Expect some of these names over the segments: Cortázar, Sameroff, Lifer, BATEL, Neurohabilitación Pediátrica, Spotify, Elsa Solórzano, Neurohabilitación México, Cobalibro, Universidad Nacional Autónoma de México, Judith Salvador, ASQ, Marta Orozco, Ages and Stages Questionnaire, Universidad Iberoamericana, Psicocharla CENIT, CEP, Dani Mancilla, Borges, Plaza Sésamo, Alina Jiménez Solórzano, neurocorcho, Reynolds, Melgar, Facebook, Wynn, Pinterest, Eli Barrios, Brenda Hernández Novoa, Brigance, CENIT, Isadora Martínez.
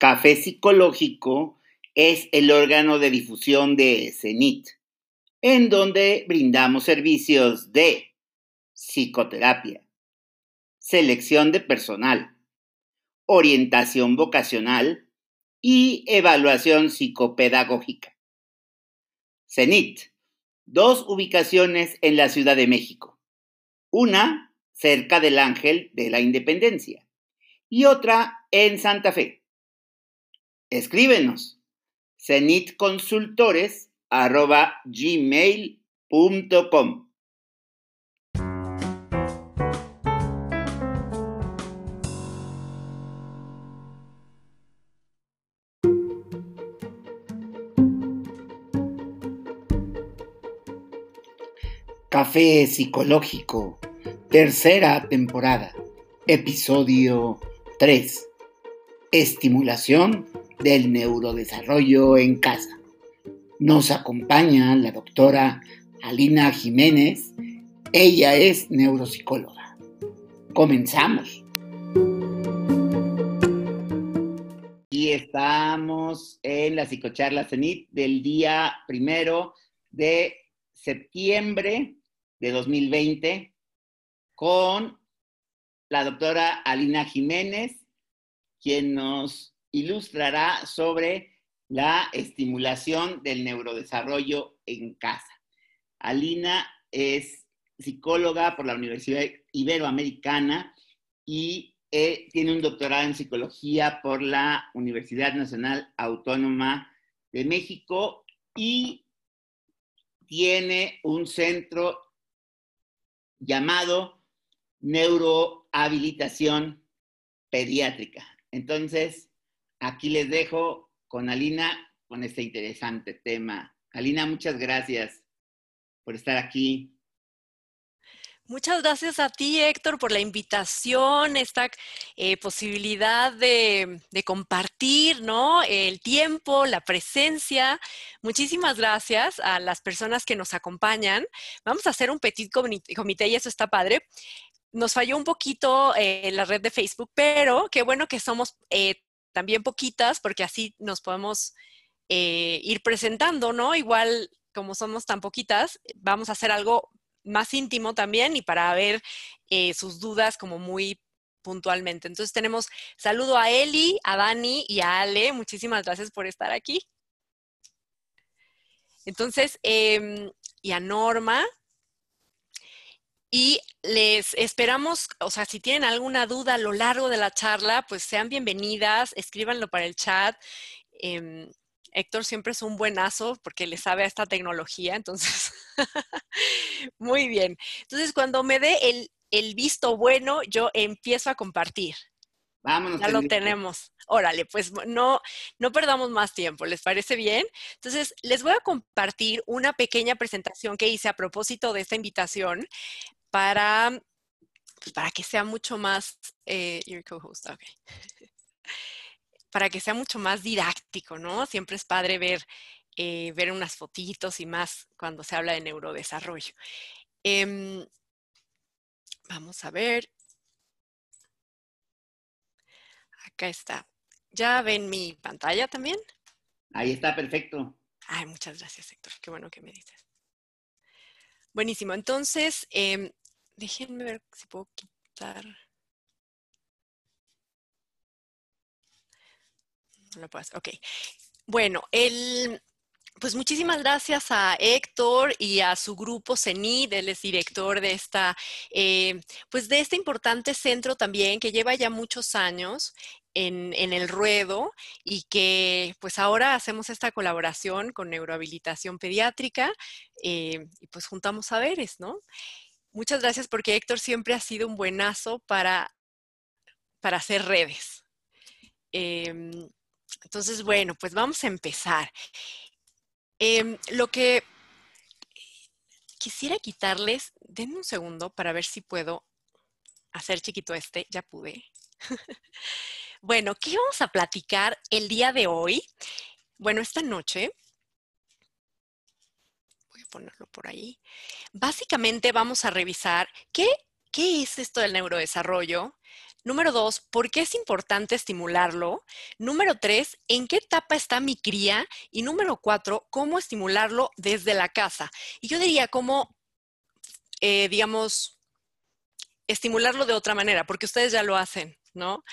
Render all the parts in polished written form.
Café Psicológico es el órgano de difusión de CENIT, en donde brindamos servicios de psicoterapia, selección de personal, orientación vocacional y evaluación psicopedagógica. CENIT, 2 ubicaciones en la Ciudad de México, una cerca del Ángel de la Independencia y otra en Santa Fe. Escríbenos, cenitconsultores@gmail.com. Café Psicológico, tercera temporada, episodio 3. Estimulación del neurodesarrollo en casa. Nos acompaña la doctora Alina Jiménez. Ella es neuropsicóloga. Comenzamos. Y estamos en la Psicocharla CENIT del día 1 de septiembre de 2020 con la doctora Alina Jiménez, quien nos ilustrará sobre la estimulación del neurodesarrollo en casa. Alina es psicóloga por la Universidad Iberoamericana y tiene un doctorado en psicología por la Universidad Nacional Autónoma de México y tiene un centro llamado Neurohabilitación Pediátrica. Entonces, aquí les dejo con Alina con este interesante tema. Alina, muchas gracias por estar aquí. Muchas gracias a ti, Héctor, por la invitación, esta posibilidad de compartir, ¿no?, el tiempo, la presencia. Muchísimas gracias a las personas que nos acompañan. Vamos a hacer un petit comité y eso está padre. Nos falló un poquito la red de Facebook, pero qué bueno que somos también poquitas, porque así nos podemos ir presentando, ¿no? Igual, como somos tan poquitas, vamos a hacer algo más íntimo también y para ver sus dudas como muy puntualmente. Entonces tenemos saludo a Eli, a Dani y a Ale. Muchísimas gracias por estar aquí. Entonces, y a Norma. Y les esperamos, o sea, si tienen alguna duda a lo largo de la charla, pues sean bienvenidas, escríbanlo para el chat. Héctor siempre es un buenazo porque le sabe a esta tecnología, entonces, muy bien. Entonces, cuando me dé el visto bueno, yo empiezo a compartir. Vámonos. Ya lo tenemos. Órale, pues no perdamos más tiempo, ¿les parece bien? Entonces, les voy a compartir una pequeña presentación que hice a propósito de esta invitación para que sea mucho más... your co-host, ok. Para que sea mucho más didáctico, ¿no? Siempre es padre ver unas fotitos y más cuando se habla de neurodesarrollo. Vamos a ver. Acá está. ¿Ya ven mi pantalla también? Ahí está, perfecto. Ay, muchas gracias, Héctor. Qué bueno que me dices. Buenísimo. Entonces, déjenme ver si puedo quitar... No lo puedo hacer. Ok. Bueno, pues muchísimas gracias a Héctor y a su grupo CENIT. Él es director de este importante centro también que lleva ya muchos años en el ruedo y que pues ahora hacemos esta colaboración con Neurohabilitación Pediátrica y pues juntamos saberes, ¿no? Muchas gracias porque Héctor siempre ha sido un buenazo para hacer redes. Entonces, bueno, pues vamos a empezar. Lo que quisiera quitarles, denme un segundo para ver si puedo hacer chiquito este, ya pude. Bueno, ¿qué vamos a platicar el día de hoy? Bueno, esta noche, voy a ponerlo por ahí. Básicamente vamos a revisar qué es esto del neurodesarrollo, Número 2, ¿por qué es importante estimularlo? Número 3, ¿en qué etapa está mi cría? Y número 4, ¿cómo estimularlo desde la casa? Y yo diría cómo, digamos, estimularlo de otra manera, porque ustedes ya lo hacen, ¿no?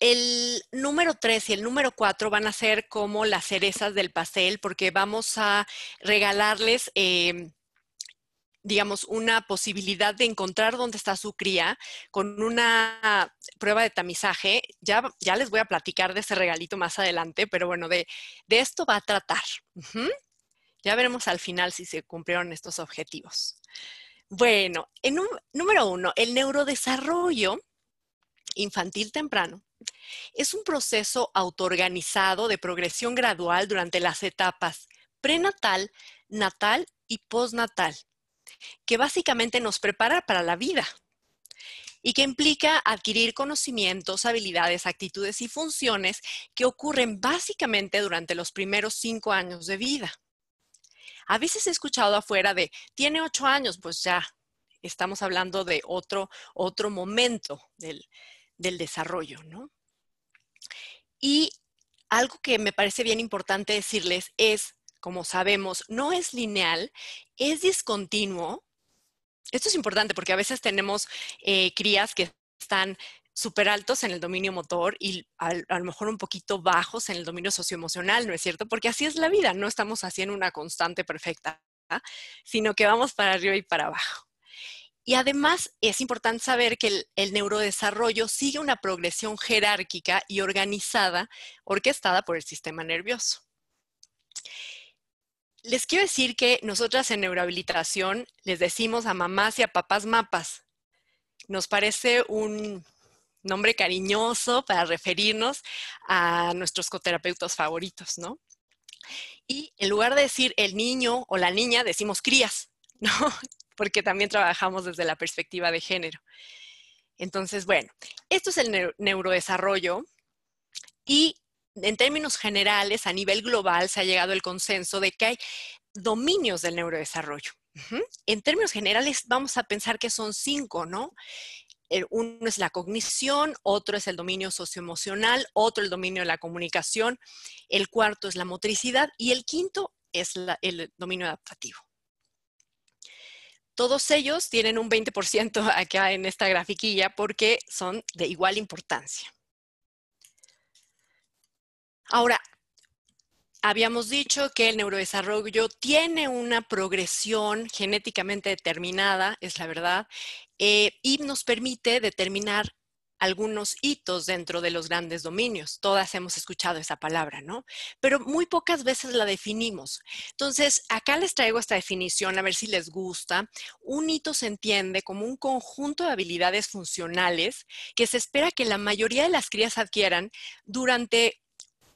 El número 3 y el número 4 van a ser como las cerezas del pastel, porque vamos a regalarles, digamos, una posibilidad de encontrar dónde está su cría con una prueba de tamizaje. Ya les voy a platicar de ese regalito más adelante, pero bueno, de esto va a tratar. Ya veremos al final si se cumplieron estos objetivos. Bueno, en número 1, el neurodesarrollo infantil temprano es un proceso autoorganizado de progresión gradual durante las etapas prenatal, natal y postnatal, que básicamente nos prepara para la vida y que implica adquirir conocimientos, habilidades, actitudes y funciones que ocurren básicamente durante los primeros 5 años de vida. A veces he escuchado afuera de, tiene 8 años, pues ya estamos hablando de otro momento del desarrollo, ¿no? Y algo que me parece bien importante decirles es, como sabemos, no es lineal, es discontinuo. Esto es importante porque a veces tenemos crías que están súper altos en el dominio motor y a lo mejor un poquito bajos en el dominio socioemocional, ¿no es cierto? Porque así es la vida, no estamos haciendo una constante perfecta, ¿verdad? Sino que vamos para arriba y para abajo. Y además es importante saber que el neurodesarrollo sigue una progresión jerárquica y organizada, orquestada por el sistema nervioso. Les quiero decir que nosotras en neurohabilitación les decimos a mamás y a papás mapas. Nos parece un nombre cariñoso para referirnos a nuestros coterapeutas favoritos, ¿no? Y en lugar de decir el niño o la niña, decimos crías, ¿no? Porque también trabajamos desde la perspectiva de género. Entonces, bueno, esto es el neurodesarrollo y en términos generales, a nivel global, se ha llegado el consenso de que hay dominios del neurodesarrollo. En términos generales, vamos a pensar que son 5, ¿no? Uno es la cognición, otro es el dominio socioemocional, otro el dominio de la comunicación, el cuarto es la motricidad y el quinto es el dominio adaptativo. Todos ellos tienen un 20% acá en esta grafiquilla porque son de igual importancia. Ahora, habíamos dicho que el neurodesarrollo tiene una progresión genéticamente determinada, es la verdad, y nos permite determinar algunos hitos dentro de los grandes dominios. Todas hemos escuchado esa palabra, ¿no? Pero muy pocas veces la definimos. Entonces, acá les traigo esta definición, a ver si les gusta. Un hito se entiende como un conjunto de habilidades funcionales que se espera que la mayoría de las crías adquieran durante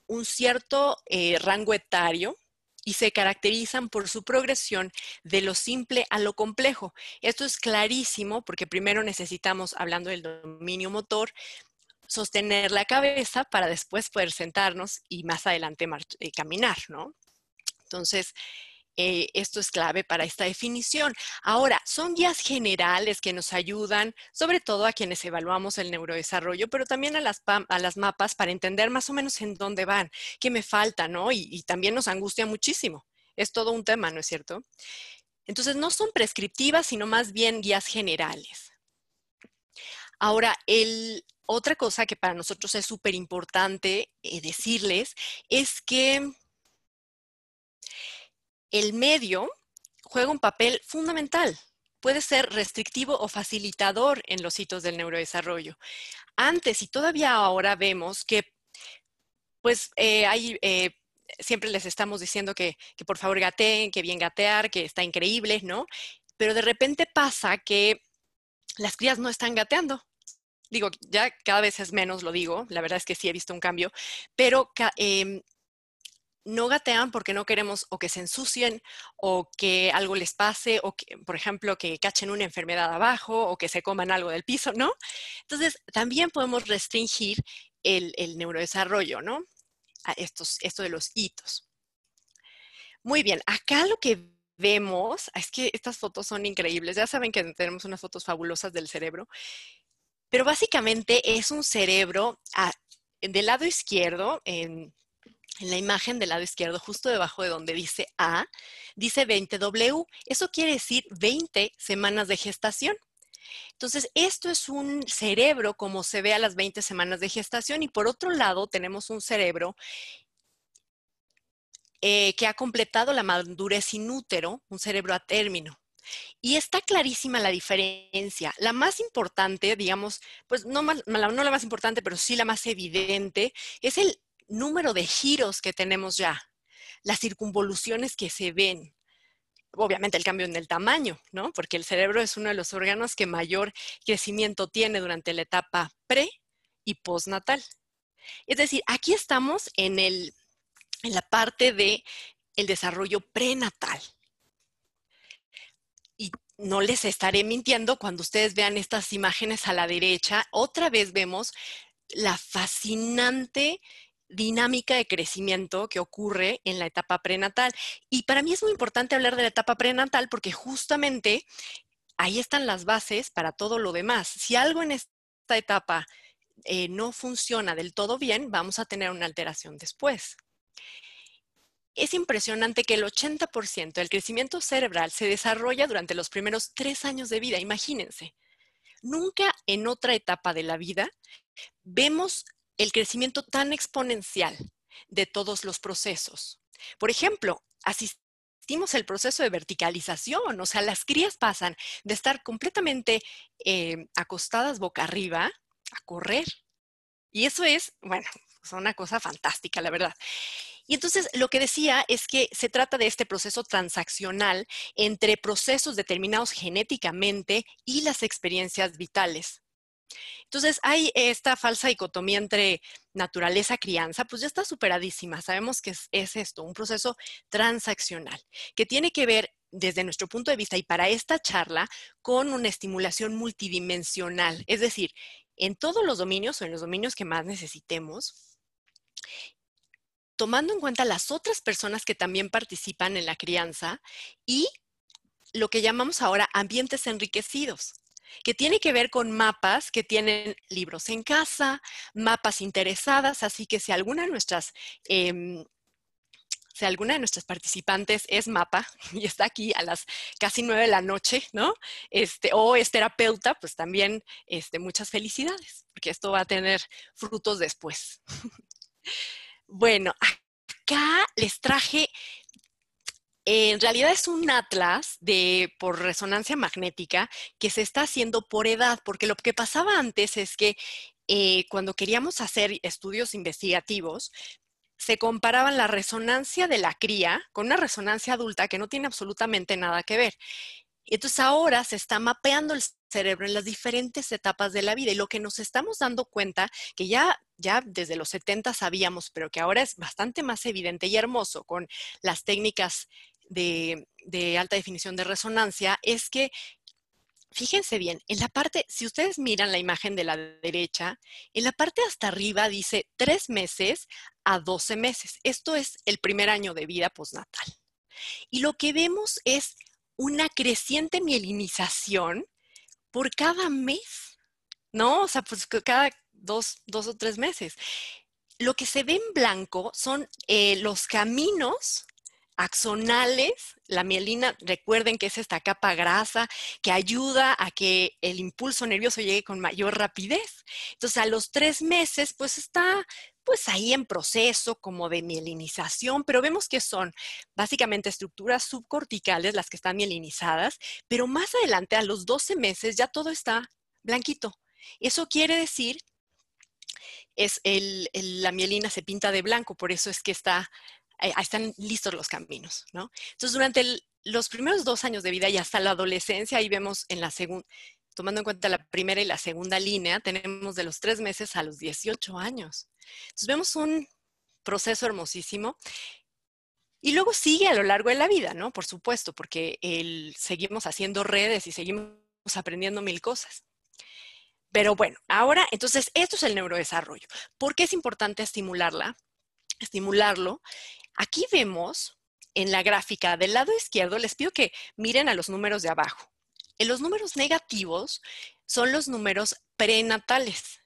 un cierto rango etario y se caracterizan por su progresión de lo simple a lo complejo. Esto es clarísimo porque primero necesitamos, hablando del dominio motor, sostener la cabeza para después poder sentarnos y más adelante caminar, ¿no? Entonces, esto es clave para esta definición. Ahora, son guías generales que nos ayudan, sobre todo a quienes evaluamos el neurodesarrollo, pero también a las mapas para entender más o menos en dónde van, qué me falta, ¿no? Y también nos angustia muchísimo. Es todo un tema, ¿no es cierto? Entonces, no son prescriptivas, sino más bien guías generales. Ahora, otra cosa que para nosotros es súper importante decirles es que el medio juega un papel fundamental. Puede ser restrictivo o facilitador en los hitos del neurodesarrollo. Antes y todavía ahora vemos que, pues, siempre les estamos diciendo que por favor gateen, que bien gatear, que está increíble, ¿no? Pero de repente pasa que las crías no están gateando. Digo, ya cada vez es menos, lo digo. La verdad es que sí he visto un cambio. Pero no gatean porque no queremos o que se ensucien o que algo les pase o que, por ejemplo, que cachen una enfermedad abajo o que se coman algo del piso, ¿no? Entonces, también podemos restringir el neurodesarrollo, ¿no? Esto de los hitos. Muy bien, acá lo que vemos, es que estas fotos son increíbles. Ya saben que tenemos unas fotos fabulosas del cerebro. Pero básicamente es un cerebro del lado izquierdo, en la imagen del lado izquierdo, justo debajo de donde dice A, dice 20W. Eso quiere decir 20 semanas de gestación. Entonces, esto es un cerebro como se ve a las 20 semanas de gestación, y por otro lado tenemos un cerebro que ha completado la madurez inútero, un cerebro a término. Y está clarísima la diferencia. La más importante, digamos, pues no la más importante, pero sí la más evidente, es el número de giros que tenemos ya, las circunvoluciones que se ven. Obviamente el cambio en el tamaño, ¿no? Porque el cerebro es uno de los órganos que mayor crecimiento tiene durante la etapa pre y postnatal. Es decir, aquí estamos en la parte del desarrollo prenatal. Y no les estaré mintiendo, cuando ustedes vean estas imágenes a la derecha, otra vez vemos la fascinante dinámica de crecimiento que ocurre en la etapa prenatal. Y para mí es muy importante hablar de la etapa prenatal porque justamente ahí están las bases para todo lo demás. Si algo en esta etapa no funciona del todo bien, vamos a tener una alteración después. Es impresionante que el 80% del crecimiento cerebral se desarrolla durante los primeros 3 años de vida. Imagínense, nunca en otra etapa de la vida vemos el crecimiento tan exponencial de todos los procesos. Por ejemplo, asistimos al proceso de verticalización, o sea, las crías pasan de estar completamente acostadas boca arriba a correr. Y eso es, bueno, es una cosa fantástica, la verdad. Y entonces lo que decía es que se trata de este proceso transaccional entre procesos determinados genéticamente y las experiencias vitales. Entonces, hay esta falsa dicotomía entre naturaleza-crianza, pues ya está superadísima. Sabemos que es esto, un proceso transaccional, que tiene que ver, desde nuestro punto de vista y para esta charla, con una estimulación multidimensional. Es decir, en todos los dominios o en los dominios que más necesitemos, tomando en cuenta las otras personas que también participan en la crianza y lo que llamamos ahora ambientes enriquecidos, que tiene que ver con mapas que tienen libros en casa, mapas interesadas, así que si alguna de nuestras, participantes es mapa y está aquí a las casi 9 de la noche, ¿no? O es terapeuta, pues también muchas felicidades, porque esto va a tener frutos después. Bueno, acá les traje... En realidad es un atlas por resonancia magnética que se está haciendo por edad, porque lo que pasaba antes es que cuando queríamos hacer estudios investigativos, se comparaban la resonancia de la cría con una resonancia adulta que no tiene absolutamente nada que ver. Entonces ahora se está mapeando el cerebro en las diferentes etapas de la vida y lo que nos estamos dando cuenta, que ya desde los 70 sabíamos, pero que ahora es bastante más evidente y hermoso con las técnicas de alta definición de resonancia, es que, fíjense bien, en la parte, si ustedes miran la imagen de la derecha, en la parte hasta arriba dice 3 meses a 12 meses. Esto es el primer año de vida postnatal. Y lo que vemos es una creciente mielinización por cada mes, ¿no? O sea, pues cada dos o 3 meses. Lo que se ve en blanco son los caminos axonales, la mielina, recuerden que es esta capa grasa que ayuda a que el impulso nervioso llegue con mayor rapidez. Entonces, a los 3 meses, pues está ahí en proceso como de mielinización, pero vemos que son básicamente estructuras subcorticales las que están mielinizadas, pero más adelante, a los 12 meses, ya todo está blanquito. Eso quiere decir, la mielina se pinta de blanco, por eso es que están listos los caminos, ¿no? Entonces, durante los primeros 2 años de vida y hasta la adolescencia, ahí vemos en la segunda, tomando en cuenta la primera y la segunda línea, tenemos de los 3 meses a los 18 años. Entonces, vemos un proceso hermosísimo y luego sigue a lo largo de la vida, ¿no? Por supuesto, porque seguimos haciendo redes y seguimos aprendiendo mil cosas. Pero bueno, ahora, entonces, esto es el neurodesarrollo. ¿Por qué es importante estimularlo? Aquí vemos en la gráfica del lado izquierdo, les pido que miren a los números de abajo. En los números negativos son los números prenatales.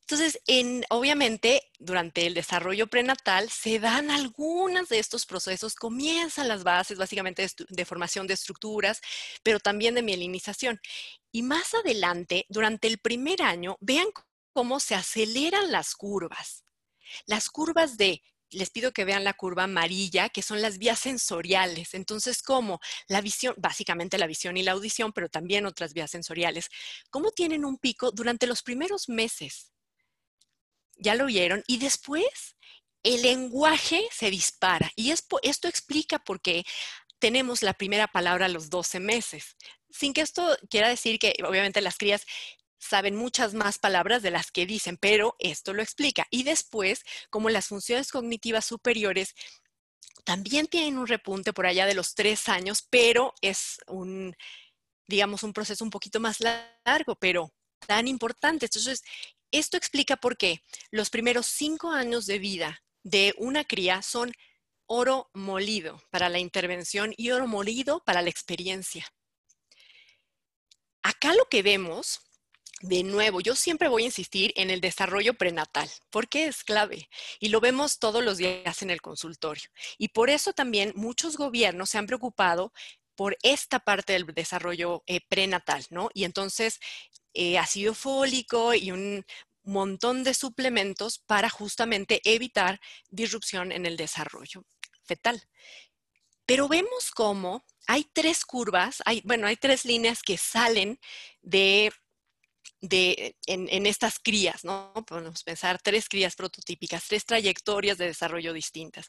Entonces, obviamente, durante el desarrollo prenatal se dan algunos de estos procesos, comienzan las bases básicamente de formación de estructuras, pero también de mielinización. Y más adelante, durante el primer año, vean cómo se aceleran las curvas. Las curvas de, les pido que vean la curva amarilla, que son las vías sensoriales. Entonces, como la visión, básicamente la visión y la audición, pero también otras vías sensoriales, cómo tienen un pico durante los primeros meses. Ya lo vieron, y después el lenguaje se dispara. Y esto explica por qué tenemos la primera palabra a los 12 meses. Sin que esto quiera decir que, obviamente, las crías saben muchas más palabras de las que dicen, pero esto lo explica. Y después, como las funciones cognitivas superiores también tienen un repunte por allá de los 3 años, pero es un, digamos, un proceso un poquito más largo, pero tan importante. Entonces, esto explica por qué los primeros 5 años de vida de una cría son oro molido para la intervención y oro molido para la experiencia. Acá lo que vemos, de nuevo, yo siempre voy a insistir en el desarrollo prenatal, porque es clave y lo vemos todos los días en el consultorio. Y por eso también muchos gobiernos se han preocupado por esta parte del desarrollo prenatal, ¿no? Y entonces ácido fólico y un montón de suplementos para justamente evitar disrupción en el desarrollo fetal. Pero vemos cómo hay 3 curvas, hay 3 líneas que salen en estas crías, ¿no? Podemos pensar 3 crías prototípicas, 3 trayectorias de desarrollo distintas.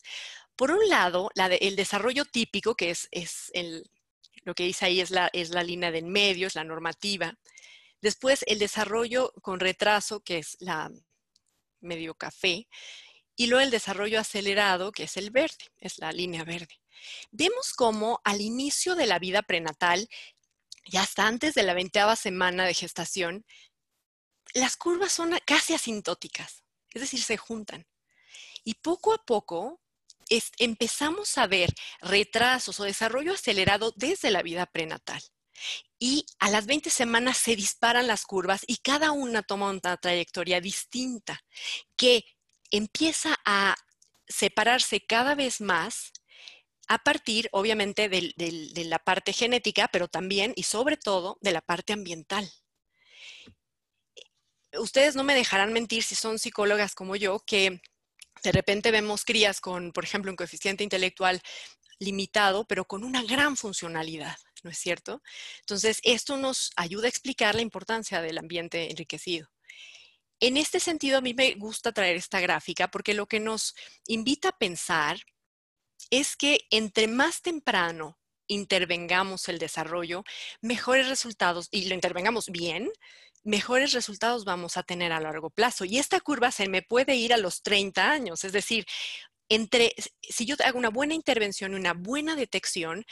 Por un lado, el desarrollo típico, que lo que dice ahí es la línea de en medio, es la normativa. Después, el desarrollo con retraso, que es la medio café. Y luego el desarrollo acelerado, que es el verde, es la línea verde. Vemos cómo al inicio de la vida prenatal, y hasta antes de la 20ª semana de gestación, las curvas son casi asintóticas, es decir, se juntan. Y poco a poco empezamos a ver retrasos o desarrollo acelerado desde la vida prenatal. Y a las 20 semanas se disparan las curvas y cada una toma una trayectoria distinta que empieza a separarse cada vez más a partir, obviamente, de la parte genética, pero también y sobre todo de la parte ambiental. Ustedes no me dejarán mentir si son psicólogas como yo, que de repente vemos crías con, por ejemplo, un coeficiente intelectual limitado, pero con una gran funcionalidad, ¿no es cierto? Entonces, esto nos ayuda a explicar la importancia del ambiente enriquecido. En este sentido, a mí me gusta traer esta gráfica porque lo que nos invita a pensar es que entre más temprano intervengamos el desarrollo, mejores resultados, y lo intervengamos bien, mejores resultados vamos a tener a largo plazo. Y esta curva se me puede ir a los 30 años, es decir, si yo hago una buena intervención y una buena detección,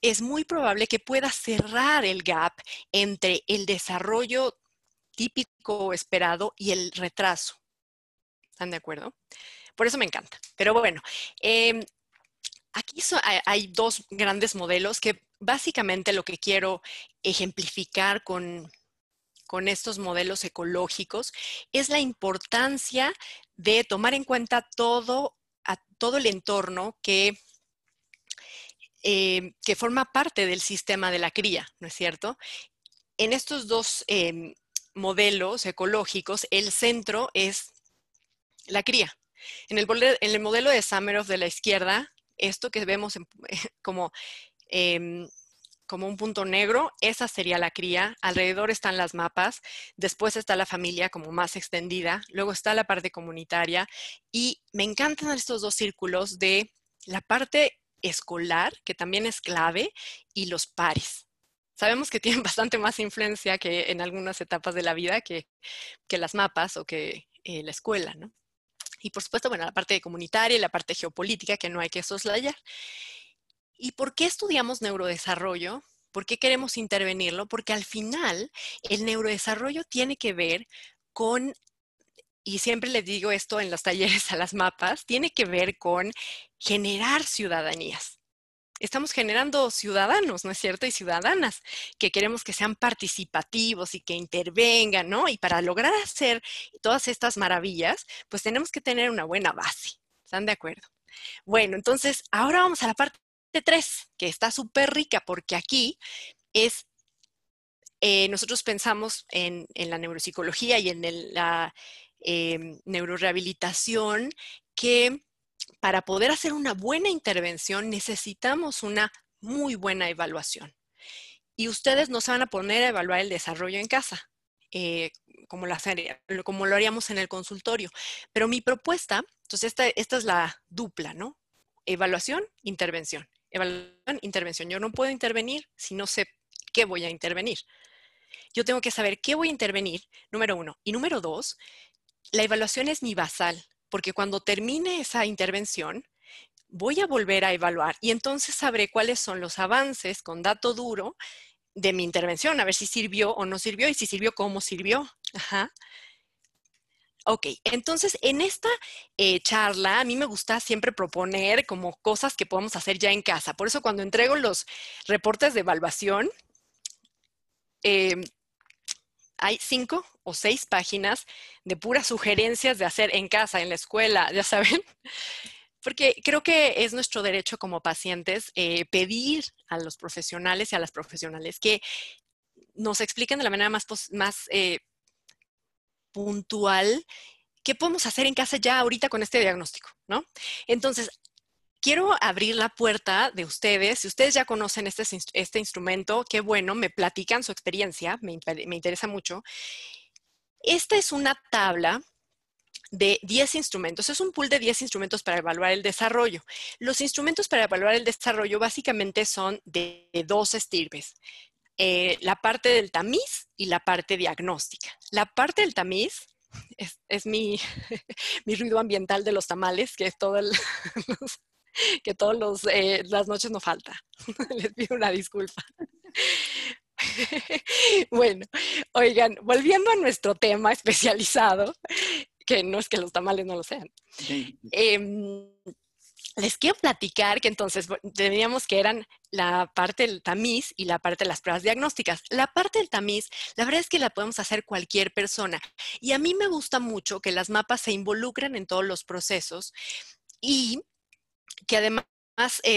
es muy probable que pueda cerrar el gap entre el desarrollo típico o esperado y el retraso. ¿Están de acuerdo? Por eso me encanta. Pero bueno, aquí hay 2 grandes modelos que básicamente lo que quiero ejemplificar con estos modelos ecológicos es la importancia de tomar en cuenta todo el entorno que forma parte del sistema de la cría, ¿no es cierto? En estos 2 modelos ecológicos, el centro es la cría. En el modelo de Sameroff de la izquierda, esto que vemos como un punto negro, esa sería la cría. Alrededor están las mapas, después está la familia como más extendida, luego está la parte comunitaria, y me encantan estos 2 círculos de la parte escolar, que también es clave, y los pares. Sabemos que tienen bastante más influencia que en algunas etapas de la vida que las mapas o que la escuela, ¿no? Y por supuesto, bueno, la parte comunitaria y la parte geopolítica que no hay que soslayar. ¿Y por qué estudiamos neurodesarrollo? ¿Por qué queremos intervenirlo? Porque al final el neurodesarrollo tiene que ver con, y siempre les digo esto en los talleres a las mapas, tiene que ver con generar ciudadanías. estamos generando ciudadanos, ¿no es cierto? Y ciudadanas que queremos que sean participativos y que intervengan, ¿no? Y para lograr hacer todas estas maravillas, pues tenemos que tener una buena base. ¿Están de acuerdo? Bueno, entonces ahora vamos a la parte 3, que está súper rica porque aquí es... nosotros pensamos en la neuropsicología y en la neurorehabilitación que para poder hacer una buena intervención necesitamos una muy buena evaluación. Y ustedes no se van a poner a evaluar el desarrollo en casa, como lo haríamos en el consultorio. Pero mi propuesta, entonces esta es la dupla, ¿no? Evaluación, intervención. Evaluación, intervención. Yo no puedo intervenir si no sé qué voy a intervenir. Yo tengo que saber qué voy a intervenir, número uno. Y número dos, la evaluación es mi basal, porque cuando termine esa intervención, voy a volver a evaluar y entonces sabré cuáles son los avances con dato duro de mi intervención, a ver si sirvió o no sirvió y si sirvió, cómo sirvió. Ajá. Ok, entonces en esta charla a mí me gusta siempre proponer como cosas que podemos hacer ya en casa. Por eso cuando entrego los reportes de evaluación, hay 5 o 6 páginas de puras sugerencias de hacer en casa, en la escuela, ya saben. Porque creo que es nuestro derecho como pacientes pedir a los profesionales y a las profesionales que nos expliquen de la manera más puntual, ¿qué podemos hacer en casa ya ahorita con este diagnóstico, ¿no? Entonces, quiero abrir la puerta de ustedes. Si ustedes ya conocen este instrumento, qué bueno, me platican su experiencia, me interesa mucho. Esta es una tabla de 10 instrumentos. Es un pool de 10 instrumentos para evaluar el desarrollo. Los instrumentos para evaluar el desarrollo básicamente son de 2 estirpes. La parte del tamiz y la parte diagnóstica. La parte del tamiz es mi ruido ambiental de los tamales, que es las noches no falta. Les pido una disculpa. Bueno, oigan, volviendo a nuestro tema especializado, que no es que los tamales no lo sean. Les quiero platicar que entonces teníamos que eran la parte del tamiz y la parte de las pruebas diagnósticas. La parte del tamiz, la verdad es que la podemos hacer cualquier persona. Y a mí me gusta mucho que las mapas se involucren en todos los procesos y que además,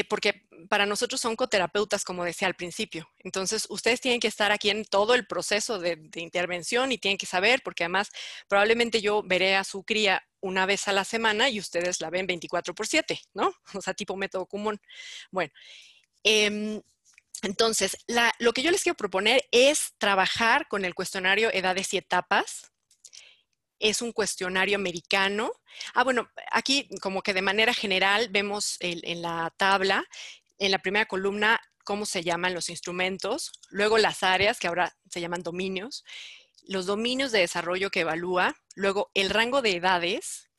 porque para nosotros son coterapeutas, como decía al principio. Entonces, ustedes tienen que estar aquí en todo el proceso de intervención y tienen que saber, porque además probablemente yo veré a su cría una vez a la semana y ustedes la ven 24/7, ¿no? O sea, tipo método común. Bueno, entonces, lo que yo les quiero proponer es trabajar con el cuestionario Edades y Etapas. Es un cuestionario americano. Bueno, aquí como que de manera general vemos en la tabla, en la primera columna, cómo se llaman los instrumentos, luego las áreas, que ahora se llaman dominios, los dominios de desarrollo que evalúa, luego el rango de edades,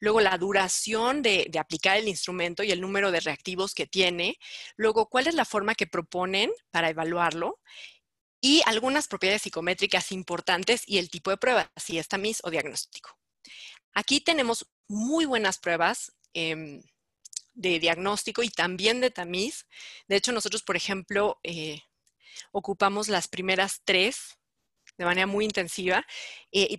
luego la duración de aplicar el instrumento y el número de reactivos que tiene, luego cuál es la forma que proponen para evaluarlo y algunas propiedades psicométricas importantes y el tipo de prueba, si es tamiz o diagnóstico. Aquí tenemos muy buenas pruebas de diagnóstico y también de tamiz. De hecho, nosotros, por ejemplo, ocupamos las primeras 3 de manera muy intensiva,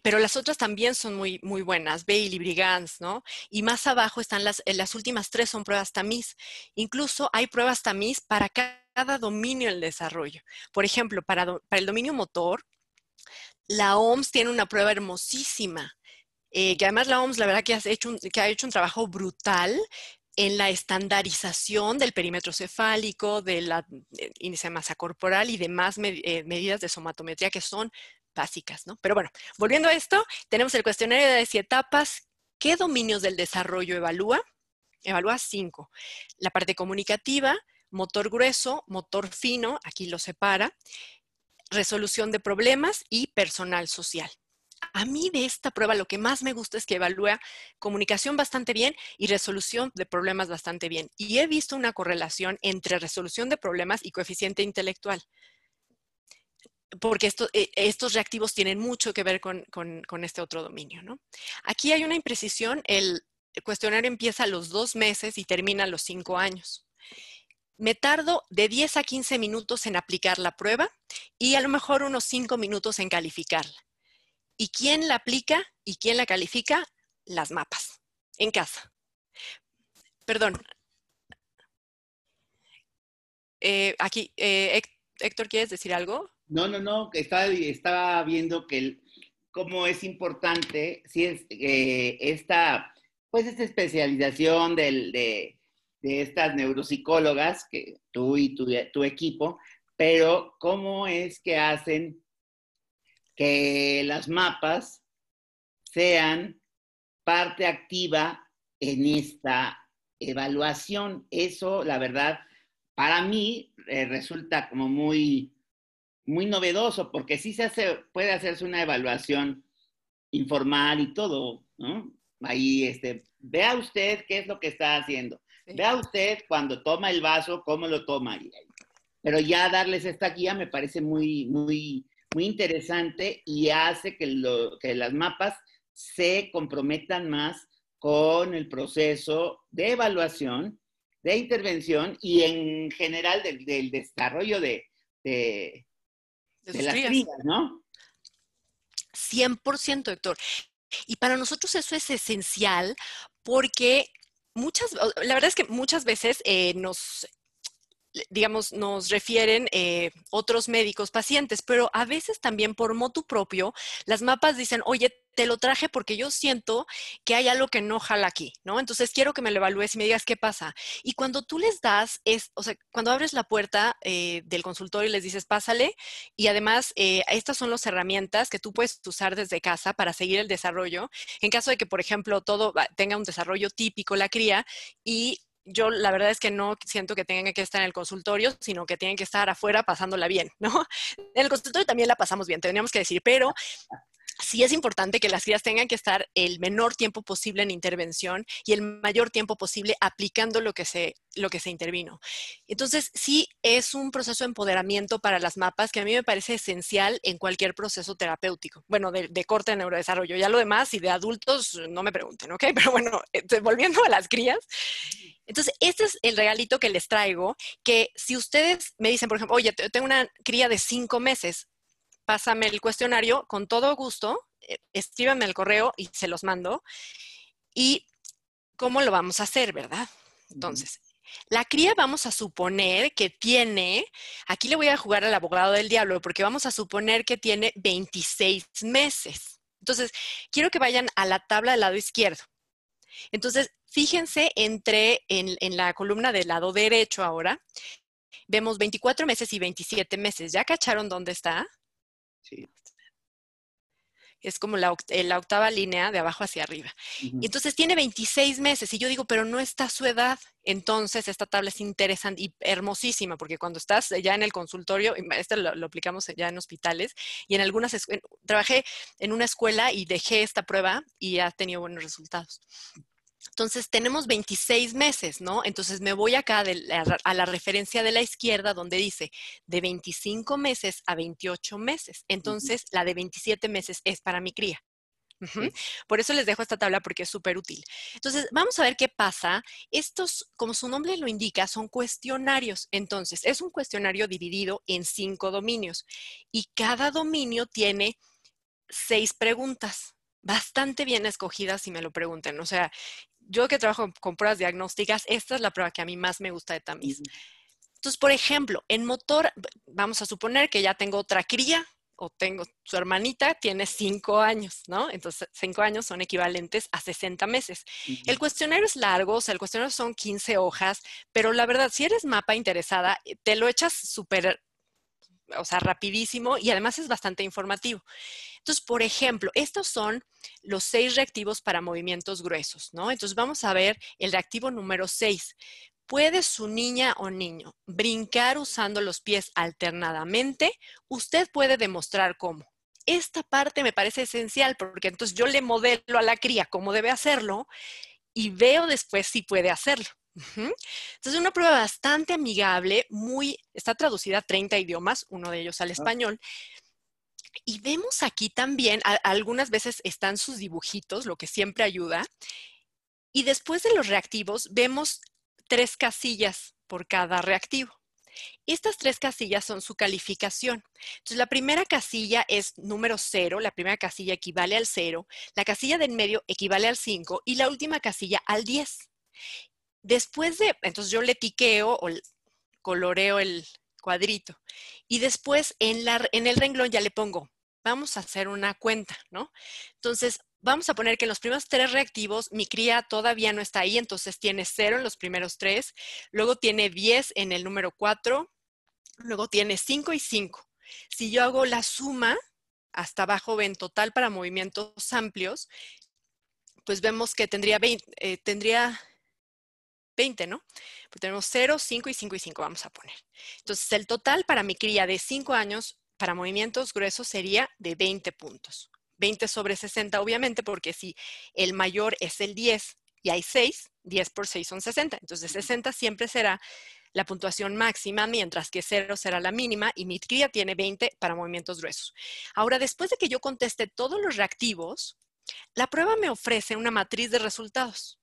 pero las otras también son muy, muy buenas, Bailey, Brigance, ¿no? Y más abajo están las últimas 3 son pruebas tamiz. Incluso hay pruebas tamiz para cada dominio del desarrollo. Por ejemplo, para el dominio motor, la OMS tiene una prueba hermosísima, que además la OMS, la verdad que ha hecho un trabajo brutal en la estandarización del perímetro cefálico, del índice de masa corporal y demás medidas de somatometría que son básicas, ¿no? Pero bueno, volviendo a esto, tenemos el cuestionario de 10 etapas. ¿Qué dominios del desarrollo evalúa? Evalúa 5. La parte comunicativa, motor grueso, motor fino, aquí lo separa, resolución de problemas y personal social. A mí de esta prueba lo que más me gusta es que evalúa comunicación bastante bien y resolución de problemas bastante bien. Y he visto una correlación entre resolución de problemas y coeficiente intelectual. Porque estos reactivos tienen mucho que ver con este otro dominio, ¿no? Aquí hay una imprecisión. El cuestionario empieza a los 2 meses y termina a los 5 años. me tardo de 10 a 15 minutos en aplicar la prueba y a lo mejor unos 5 minutos en calificarla. ¿Y quién la aplica y quién la califica? Las mapas, en casa. Perdón. Aquí, Héctor, ¿quieres decir algo? No, no, no. Estaba viendo que cómo es importante si es esta especialización de estas neuropsicólogas, que tú y tu equipo, pero cómo es que hacen que las mapas sean parte activa en esta evaluación. Eso, la verdad, para mí resulta como muy, muy novedoso, porque sí puede hacerse una evaluación informal y todo, ¿no? Ahí, vea usted qué es lo que está haciendo. Vea usted cuando toma el vaso, cómo lo toma. Pero ya darles esta guía me parece muy, muy, muy interesante y hace que las mapas se comprometan más con el proceso de evaluación, de intervención y en general del desarrollo de las crías, ¿no? 100%, Héctor. Y para nosotros eso es esencial porque... la verdad es que muchas veces nos refieren otros médicos, pacientes, pero a veces también por motu propio, las mapas dicen, oye, te lo traje porque yo siento que hay algo que no jala aquí, ¿no? Entonces quiero que me lo evalúes y me digas qué pasa. Y cuando tú les das, cuando abres la puerta del consultorio y les dices, pásale, y además estas son las herramientas que tú puedes usar desde casa para seguir el desarrollo. En caso de que, por ejemplo, todo tenga un desarrollo típico, la cría, y yo la verdad es que no siento que tengan que estar en el consultorio, sino que tienen que estar afuera pasándola bien, ¿no? En el consultorio también la pasamos bien, tendríamos que decir, pero sí es importante que las crías tengan que estar el menor tiempo posible en intervención y el mayor tiempo posible aplicando lo que se intervino. Entonces, sí es un proceso de empoderamiento para las mapas que a mí me parece esencial en cualquier proceso terapéutico. Bueno, de corte de neurodesarrollo. Ya lo demás, y de adultos, no me pregunten, ¿ok? Pero bueno, volviendo a las crías. Entonces, este es el regalito que les traigo, que si ustedes me dicen, por ejemplo, oye, tengo una cría de 5 meses, pásame el cuestionario, con todo gusto, escríbame el correo y se los mando. ¿Y cómo lo vamos a hacer, verdad? Entonces, la cría vamos a suponer que tiene, aquí le voy a jugar al abogado del diablo, porque vamos a suponer que tiene 26 meses. Entonces, quiero que vayan a la tabla del lado izquierdo. Entonces, fíjense en la columna del lado derecho ahora, vemos 24 meses y 27 meses. ¿Ya cacharon dónde está? Sí. Es como la octava línea de abajo hacia arriba. Uh-huh. Y entonces tiene 26 meses y yo digo, pero no está su edad. Entonces esta tabla es interesante y hermosísima porque cuando estás ya en el consultorio, lo aplicamos ya en hospitales y en algunas escuelas, trabajé en una escuela y dejé esta prueba y ha tenido buenos resultados. Entonces tenemos 26 meses, ¿no? Entonces me voy acá a la referencia de la izquierda donde dice de 25 meses a 28 meses. Entonces la de 27 meses es para mi cría. Uh-huh. Por eso les dejo esta tabla porque es súper útil. Entonces vamos a ver qué pasa. Estos, como su nombre lo indica, son cuestionarios. Entonces es un cuestionario dividido en 5 dominios y cada dominio tiene 6 preguntas. Bastante bien escogidas, si me lo preguntan. O sea, yo que trabajo con pruebas diagnósticas, esta es la prueba que a mí más me gusta de tamiz. Entonces, por ejemplo, en motor, vamos a suponer que ya tengo otra cría o tengo su hermanita, tiene 5 años, ¿no? Entonces, 5 años son equivalentes a 60 meses. Uh-huh. El cuestionario es largo, o sea, el cuestionario son 15 hojas, pero la verdad, si eres mapa interesada, te lo echas súper... o sea, rapidísimo y además es bastante informativo. Entonces, por ejemplo, estos son los 6 reactivos para movimientos gruesos, ¿no? Entonces, vamos a ver el reactivo número 6. ¿Puede su niña o niño brincar usando los pies alternadamente? Usted puede demostrar cómo. Esta parte me parece esencial porque entonces yo le modelo a la cría cómo debe hacerlo y veo después si puede hacerlo. Entonces, una prueba bastante amigable, está traducida a 30 idiomas, uno de ellos al español. Y vemos aquí también, algunas veces están sus dibujitos, lo que siempre ayuda. Y después de los reactivos, vemos 3 casillas por cada reactivo. Estas tres casillas son su calificación. Entonces, la primera casilla es número 0, la primera casilla equivale al 0, la casilla del medio equivale al 5 y la última casilla al 10. Después de, entonces yo le tiqueo o coloreo el cuadrito y después en el renglón ya le pongo, vamos a hacer una cuenta, ¿no? Entonces, vamos a poner que en los primeros 3 reactivos mi cría todavía no está ahí, entonces tiene 0 en los primeros 3, luego tiene 10 en el número 4, luego tiene 5 y 5. Si yo hago la suma, hasta abajo ven total para movimientos amplios, pues vemos que tendría 20, ¿no? Pues tenemos 0, 5 y 5 y 5 vamos a poner. Entonces el total para mi cría de 5 años para movimientos gruesos sería de 20 puntos. 20 sobre 60, obviamente, porque si el mayor es el 10 y hay 6, 10 por 6 son 60. Entonces, 60 siempre será la puntuación máxima, mientras que 0 será la mínima y mi cría tiene 20 para movimientos gruesos. Ahora, después de que yo conteste todos los reactivos, la prueba me ofrece una matriz de resultados.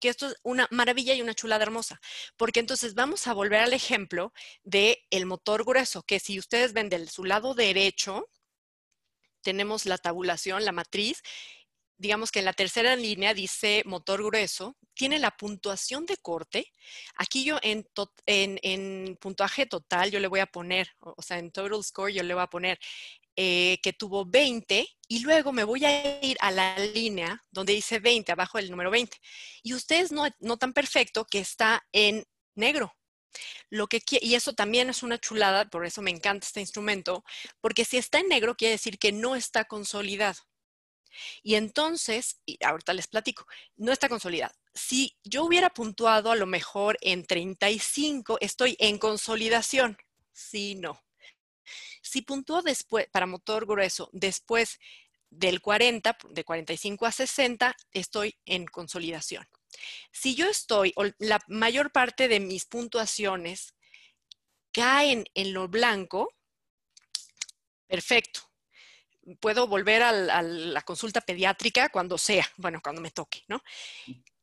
Que esto es una maravilla y una chulada hermosa, porque entonces vamos a volver al ejemplo del motor grueso, que si ustedes ven de su lado derecho, tenemos la tabulación, la matriz, digamos que en la tercera línea dice motor grueso, tiene la puntuación de corte, aquí yo en puntaje total yo le voy a poner, o sea en total score yo le voy a poner que tuvo 20 y luego me voy a ir a la línea donde dice 20, abajo del número 20 y ustedes notan perfecto que está en negro. Y eso también es una chulada, por eso me encanta este instrumento, porque si está en negro quiere decir que no está consolidado. Y entonces, y ahorita les platico, no está consolidado. Si yo hubiera puntuado a lo mejor en 35, estoy en consolidación. Sí, no. Si puntúo después, para motor grueso, después del 40, de 45 a 60, estoy en consolidación. Si yo estoy, o la mayor parte de mis puntuaciones caen en lo blanco, perfecto. Puedo volver a la consulta pediátrica cuando sea, bueno, cuando me toque, ¿no?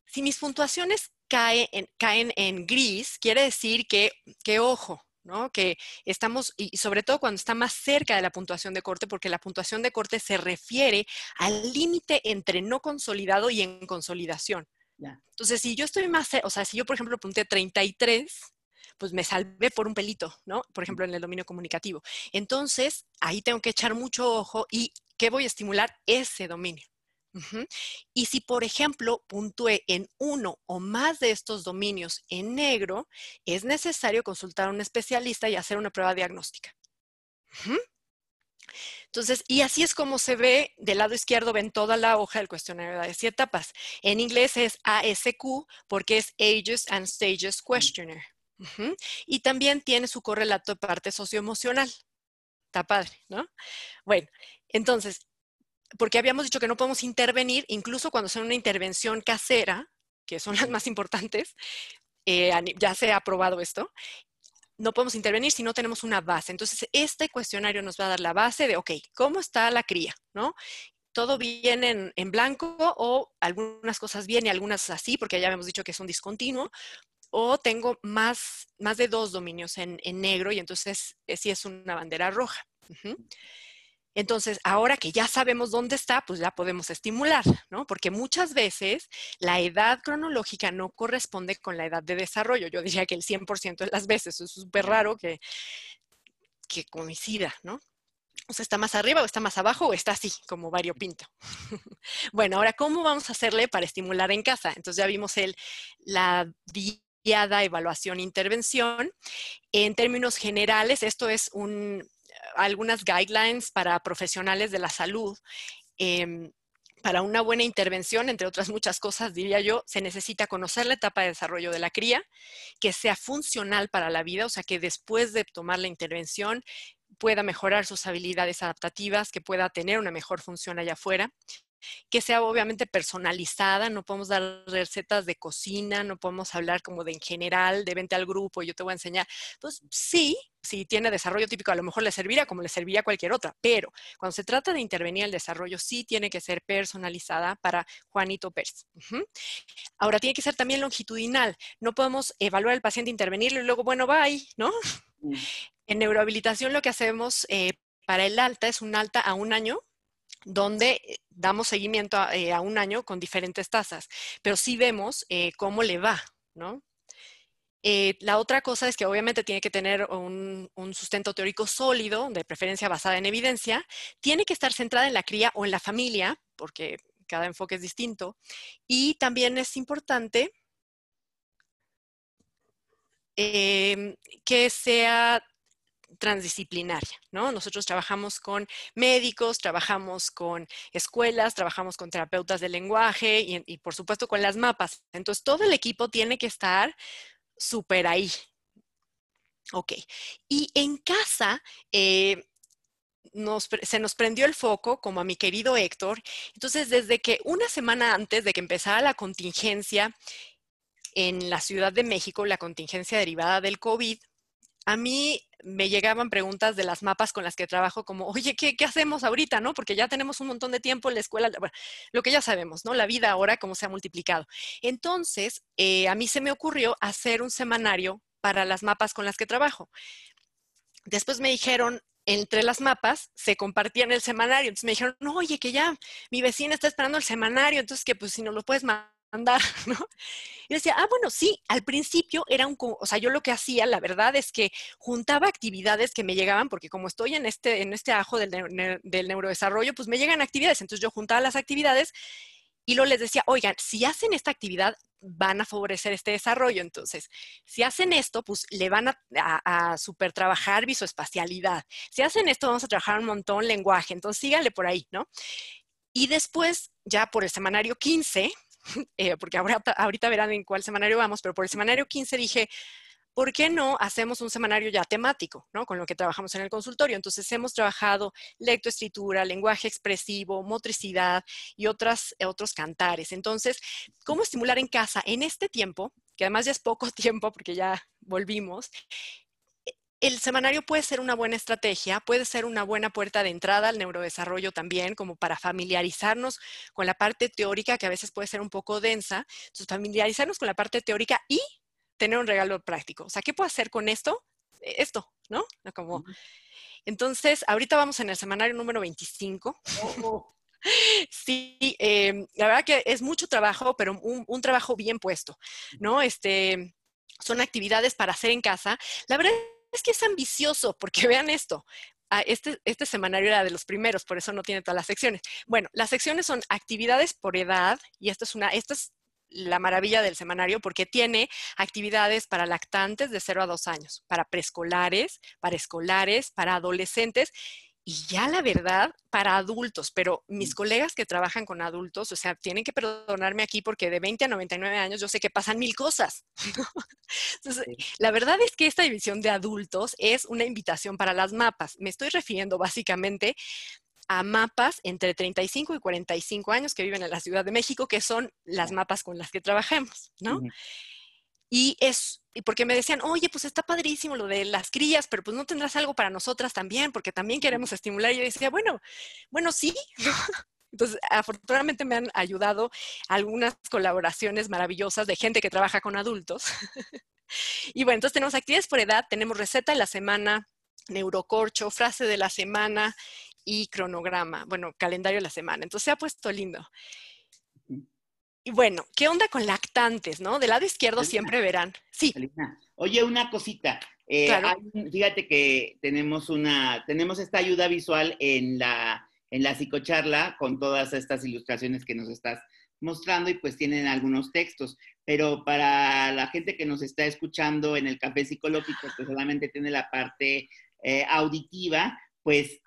Si mis puntuaciones caen en gris, quiere decir que ojo, ¿no? Que estamos, y sobre todo cuando está más cerca de la puntuación de corte, porque la puntuación de corte se refiere al límite entre no consolidado y en consolidación. Entonces, si yo estoy más, o sea, si yo, por ejemplo, apunté 33, pues me salvé por un pelito, ¿no? Por ejemplo, en el dominio comunicativo. Entonces, ahí tengo que echar mucho ojo y ¿qué voy a estimular? Ese dominio. Y si, por ejemplo, puntué en uno o más de estos dominios en negro, es necesario consultar a un especialista y hacer una prueba diagnóstica. Entonces, y así es como se ve, del lado izquierdo ven toda la hoja del cuestionario de 10 etapas. En inglés es ASQ porque es Ages and Stages Questionnaire. Y también tiene su correlato de parte socioemocional. Está padre, ¿no? Bueno, entonces, porque habíamos dicho que no podemos intervenir, incluso cuando sea una intervención casera, que son las más importantes, ya se ha aprobado esto. No podemos intervenir si no tenemos una base. Entonces, este cuestionario nos va a dar la base de, ok, ¿cómo está la cría? ¿No? ¿Todo bien en blanco o algunas cosas bien y algunas así? Porque ya habíamos dicho que es un discontinuo. O tengo más de 2 dominios en negro y entonces sí es una bandera roja. Entonces, ahora que ya sabemos dónde está, pues ya podemos estimular, ¿no? Porque muchas veces la edad cronológica no corresponde con la edad de desarrollo. Yo diría que el 100% de las veces. Es súper raro que coincida, ¿no? O sea, está más arriba o está más abajo o está así, como variopinto. Bueno, ahora, ¿cómo vamos a hacerle para estimular en casa? Entonces ya vimos la guiada evaluación intervención. En términos generales, esto es algunas guidelines para profesionales de la salud. Para una buena intervención, entre otras muchas cosas, diría yo, se necesita conocer la etapa de desarrollo de la cría, que sea funcional para la vida, o sea, que después de tomar la intervención pueda mejorar sus habilidades adaptativas, que pueda tener una mejor función allá afuera, que sea obviamente personalizada, no podemos dar recetas de cocina, no podemos hablar como de en general, de vente al grupo, yo te voy a enseñar. Entonces, sí, si tiene desarrollo típico, a lo mejor le servirá como le serviría a cualquier otra, pero cuando se trata de intervenir el desarrollo, sí tiene que ser personalizada para Juanito Pérez. Ahora, tiene que ser también longitudinal. No podemos evaluar al paciente, intervenirlo y luego, bueno, bye, ¿no? En neurohabilitación lo que hacemos para el alta es un alta a un año, donde damos seguimiento a un año con diferentes tasas, pero sí vemos cómo le va, ¿no? La otra cosa es que obviamente tiene que tener un sustento teórico sólido, de preferencia basada en evidencia, tiene que estar centrada en la cría o en la familia, porque cada enfoque es distinto, y también es importante que sea transdisciplinaria, ¿no? Nosotros trabajamos con médicos, trabajamos con escuelas, trabajamos con terapeutas de lenguaje y por supuesto con las mapas. Entonces todo el equipo tiene que estar súper ahí. Ok. Y en casa se nos prendió el foco, como a mi querido Héctor. Entonces, desde que una semana antes de que empezara la contingencia en la Ciudad de México, la contingencia derivada del COVID, a mí me llegaban preguntas de las mapas con las que trabajo como, oye, ¿qué hacemos ahorita? ¿No? Porque ya tenemos un montón de tiempo en la escuela, bueno, lo que ya sabemos, ¿no? La vida ahora, cómo se ha multiplicado. Entonces, a mí se me ocurrió hacer un semanario para las mapas con las que trabajo. Después me dijeron, entre las mapas se compartían el semanario. Entonces me dijeron, no, oye, que ya mi vecina está esperando el semanario, entonces que pues si no lo puedes mandar, ¿no? Y decía, ah, bueno, sí, al principio era o sea, yo lo que hacía, la verdad, es que juntaba actividades que me llegaban, porque como estoy en este ajo del neurodesarrollo, pues me llegan actividades, entonces yo juntaba las actividades y luego les decía, oigan, si hacen esta actividad, van a favorecer este desarrollo, entonces, si hacen esto, pues le van a super trabajar visoespacialidad, si hacen esto, vamos a trabajar un montón lenguaje, entonces síganle por ahí, ¿no? Y después, ya por el semanario 15, porque ahorita verán en cuál semanario vamos, pero por el semanario 15 dije, ¿por qué no hacemos un semanario ya temático, ¿no? Con lo que trabajamos en el consultorio? Entonces hemos trabajado lectoescritura, lenguaje expresivo, motricidad y otros cantares. Entonces, ¿cómo estimular en casa en este tiempo? Que además ya es poco tiempo porque ya volvimos. El semanario puede ser una buena estrategia, puede ser una buena puerta de entrada al neurodesarrollo también, como para familiarizarnos con la parte teórica, que a veces puede ser un poco densa. Entonces, familiarizarnos con la parte teórica y tener un regalo práctico. O sea, ¿qué puedo hacer con esto? Esto, ¿no? Como... Entonces, ahorita vamos en el semanario número 25. Oh. Sí, la verdad que es mucho trabajo, pero un trabajo bien puesto, ¿no? Son actividades para hacer en casa. La verdad es que es ambicioso, porque vean esto. Este semanario era de los primeros, por eso no tiene todas las secciones. Bueno, las secciones son actividades por edad, y esta es la maravilla del semanario, porque tiene actividades para lactantes de 0 a 2 años, para preescolares, para escolares, para adolescentes, y ya la verdad, para adultos. Pero mis colegas que trabajan con adultos, o sea, tienen que perdonarme aquí, porque de 20 a 99 años yo sé que pasan mil cosas. Entonces, la verdad es que esta división de adultos es una invitación para las mapas. Me estoy refiriendo básicamente a mapas entre 35 y 45 años que viven en la Ciudad de México, que son las mapas con las que trabajamos, ¿no? Uh-huh. Y porque me decían, oye, pues está padrísimo lo de las crías, pero pues no tendrás algo para nosotras también, porque también queremos estimular. Y yo decía, bueno, sí. Entonces, afortunadamente me han ayudado algunas colaboraciones maravillosas de gente que trabaja con adultos. Y bueno, entonces tenemos actividades por edad, tenemos receta de la semana, neurocorcho, frase de la semana y cronograma, bueno, calendario de la semana. Entonces se ha puesto lindo. Y bueno, ¿qué onda con lactantes, no? Del lado izquierdo, Alina, siempre verán. Sí. Alina, oye, una cosita. Claro. Fíjate que tenemos esta ayuda visual en la psicocharla con todas estas ilustraciones que nos estás mostrando, y pues tienen algunos textos. Pero para la gente que nos está escuchando en el Café Psicológico, que solamente tiene la parte auditiva, pues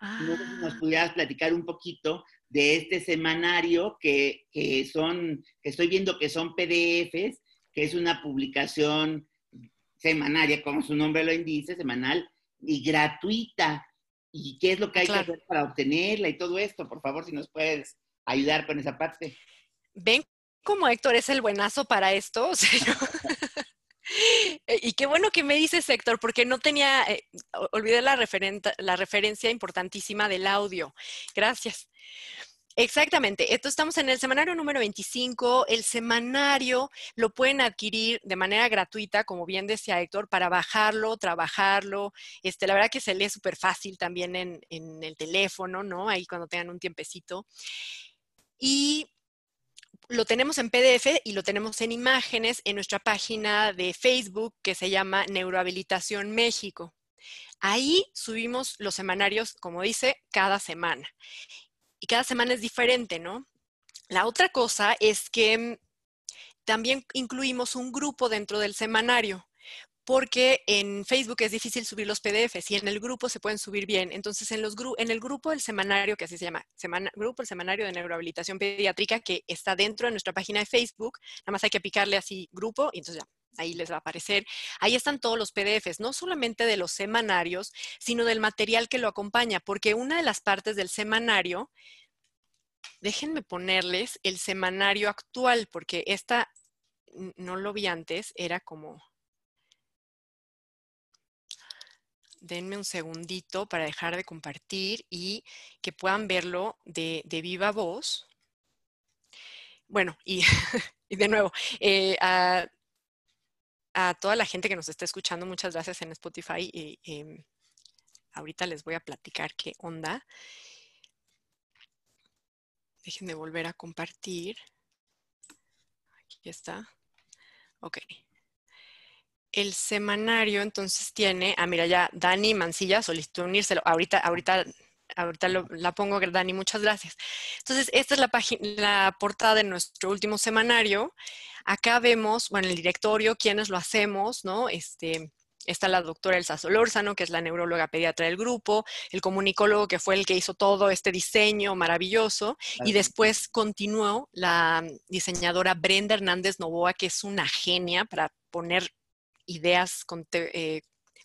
nos pudieras platicar un poquito de este semanario que estoy viendo que son PDFs, que es una publicación semanaria, como su nombre lo indica, semanal y gratuita. ¿Y qué es lo que hay que hacer para obtenerla y todo esto? Por favor, si nos puedes ayudar con esa parte. ¿Ven cómo Héctor es el buenazo para esto? O sea, yo... Y qué bueno que me dices, Héctor, porque no tenía, olvidé la referencia importantísima del audio. Gracias. Exactamente. Entonces estamos en el semanario número 25. El semanario lo pueden adquirir de manera gratuita, como bien decía Héctor, para bajarlo, trabajarlo. La verdad que se lee súper fácil también en el teléfono, ¿no? Ahí cuando tengan un tiempecito. Y... lo tenemos en PDF y lo tenemos en imágenes en nuestra página de Facebook que se llama Neurohabilitación México. Ahí subimos los semanarios, como dice, cada semana. Y cada semana es diferente, ¿no? La otra cosa es que también incluimos un grupo dentro del semanario, porque en Facebook es difícil subir los PDFs y en el grupo se pueden subir bien. Entonces, en el grupo del semanario, que así se llama, Grupo del Semanario de Neurohabilitación Pediátrica, que está dentro de nuestra página de Facebook, nada más hay que picarle así grupo y entonces ya, ahí les va a aparecer. Ahí están todos los PDFs, no solamente de los semanarios, sino del material que lo acompaña, porque una de las partes del semanario, déjenme ponerles el semanario actual, porque esta, no lo vi antes, era como... Denme un segundito para dejar de compartir y que puedan verlo de viva voz. Bueno, y de nuevo, a toda la gente que nos está escuchando, muchas gracias en Spotify. Ahorita les voy a platicar qué onda. Déjenme volver a compartir. Aquí está. Ok. El semanario entonces tiene, mira, ya Dani Mancilla solicitó unírselo. Ahorita la pongo, Dani, muchas gracias. Entonces, esta es la portada de nuestro último semanario. Acá vemos, bueno, el directorio, quiénes lo hacemos, ¿no? Está la doctora Elsa Solórzano, que es la neuróloga pediatra del grupo, el comunicólogo que fue el que hizo todo este diseño maravilloso, y después continuó la diseñadora Brenda Hernández Novoa, que es una genia para poner ideas,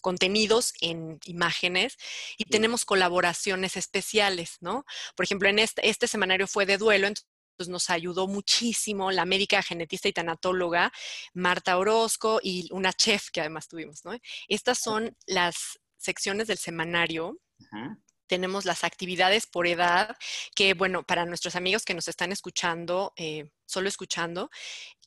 contenidos en imágenes, y tenemos colaboraciones especiales, ¿no? Por ejemplo, en este semanario fue de duelo, entonces nos ayudó muchísimo la médica genetista y tanatóloga Marta Orozco y una chef que además tuvimos, ¿no? Estas son las secciones del semanario. Ajá. Tenemos las actividades por edad, que bueno, para nuestros amigos que nos están escuchando, solo escuchando,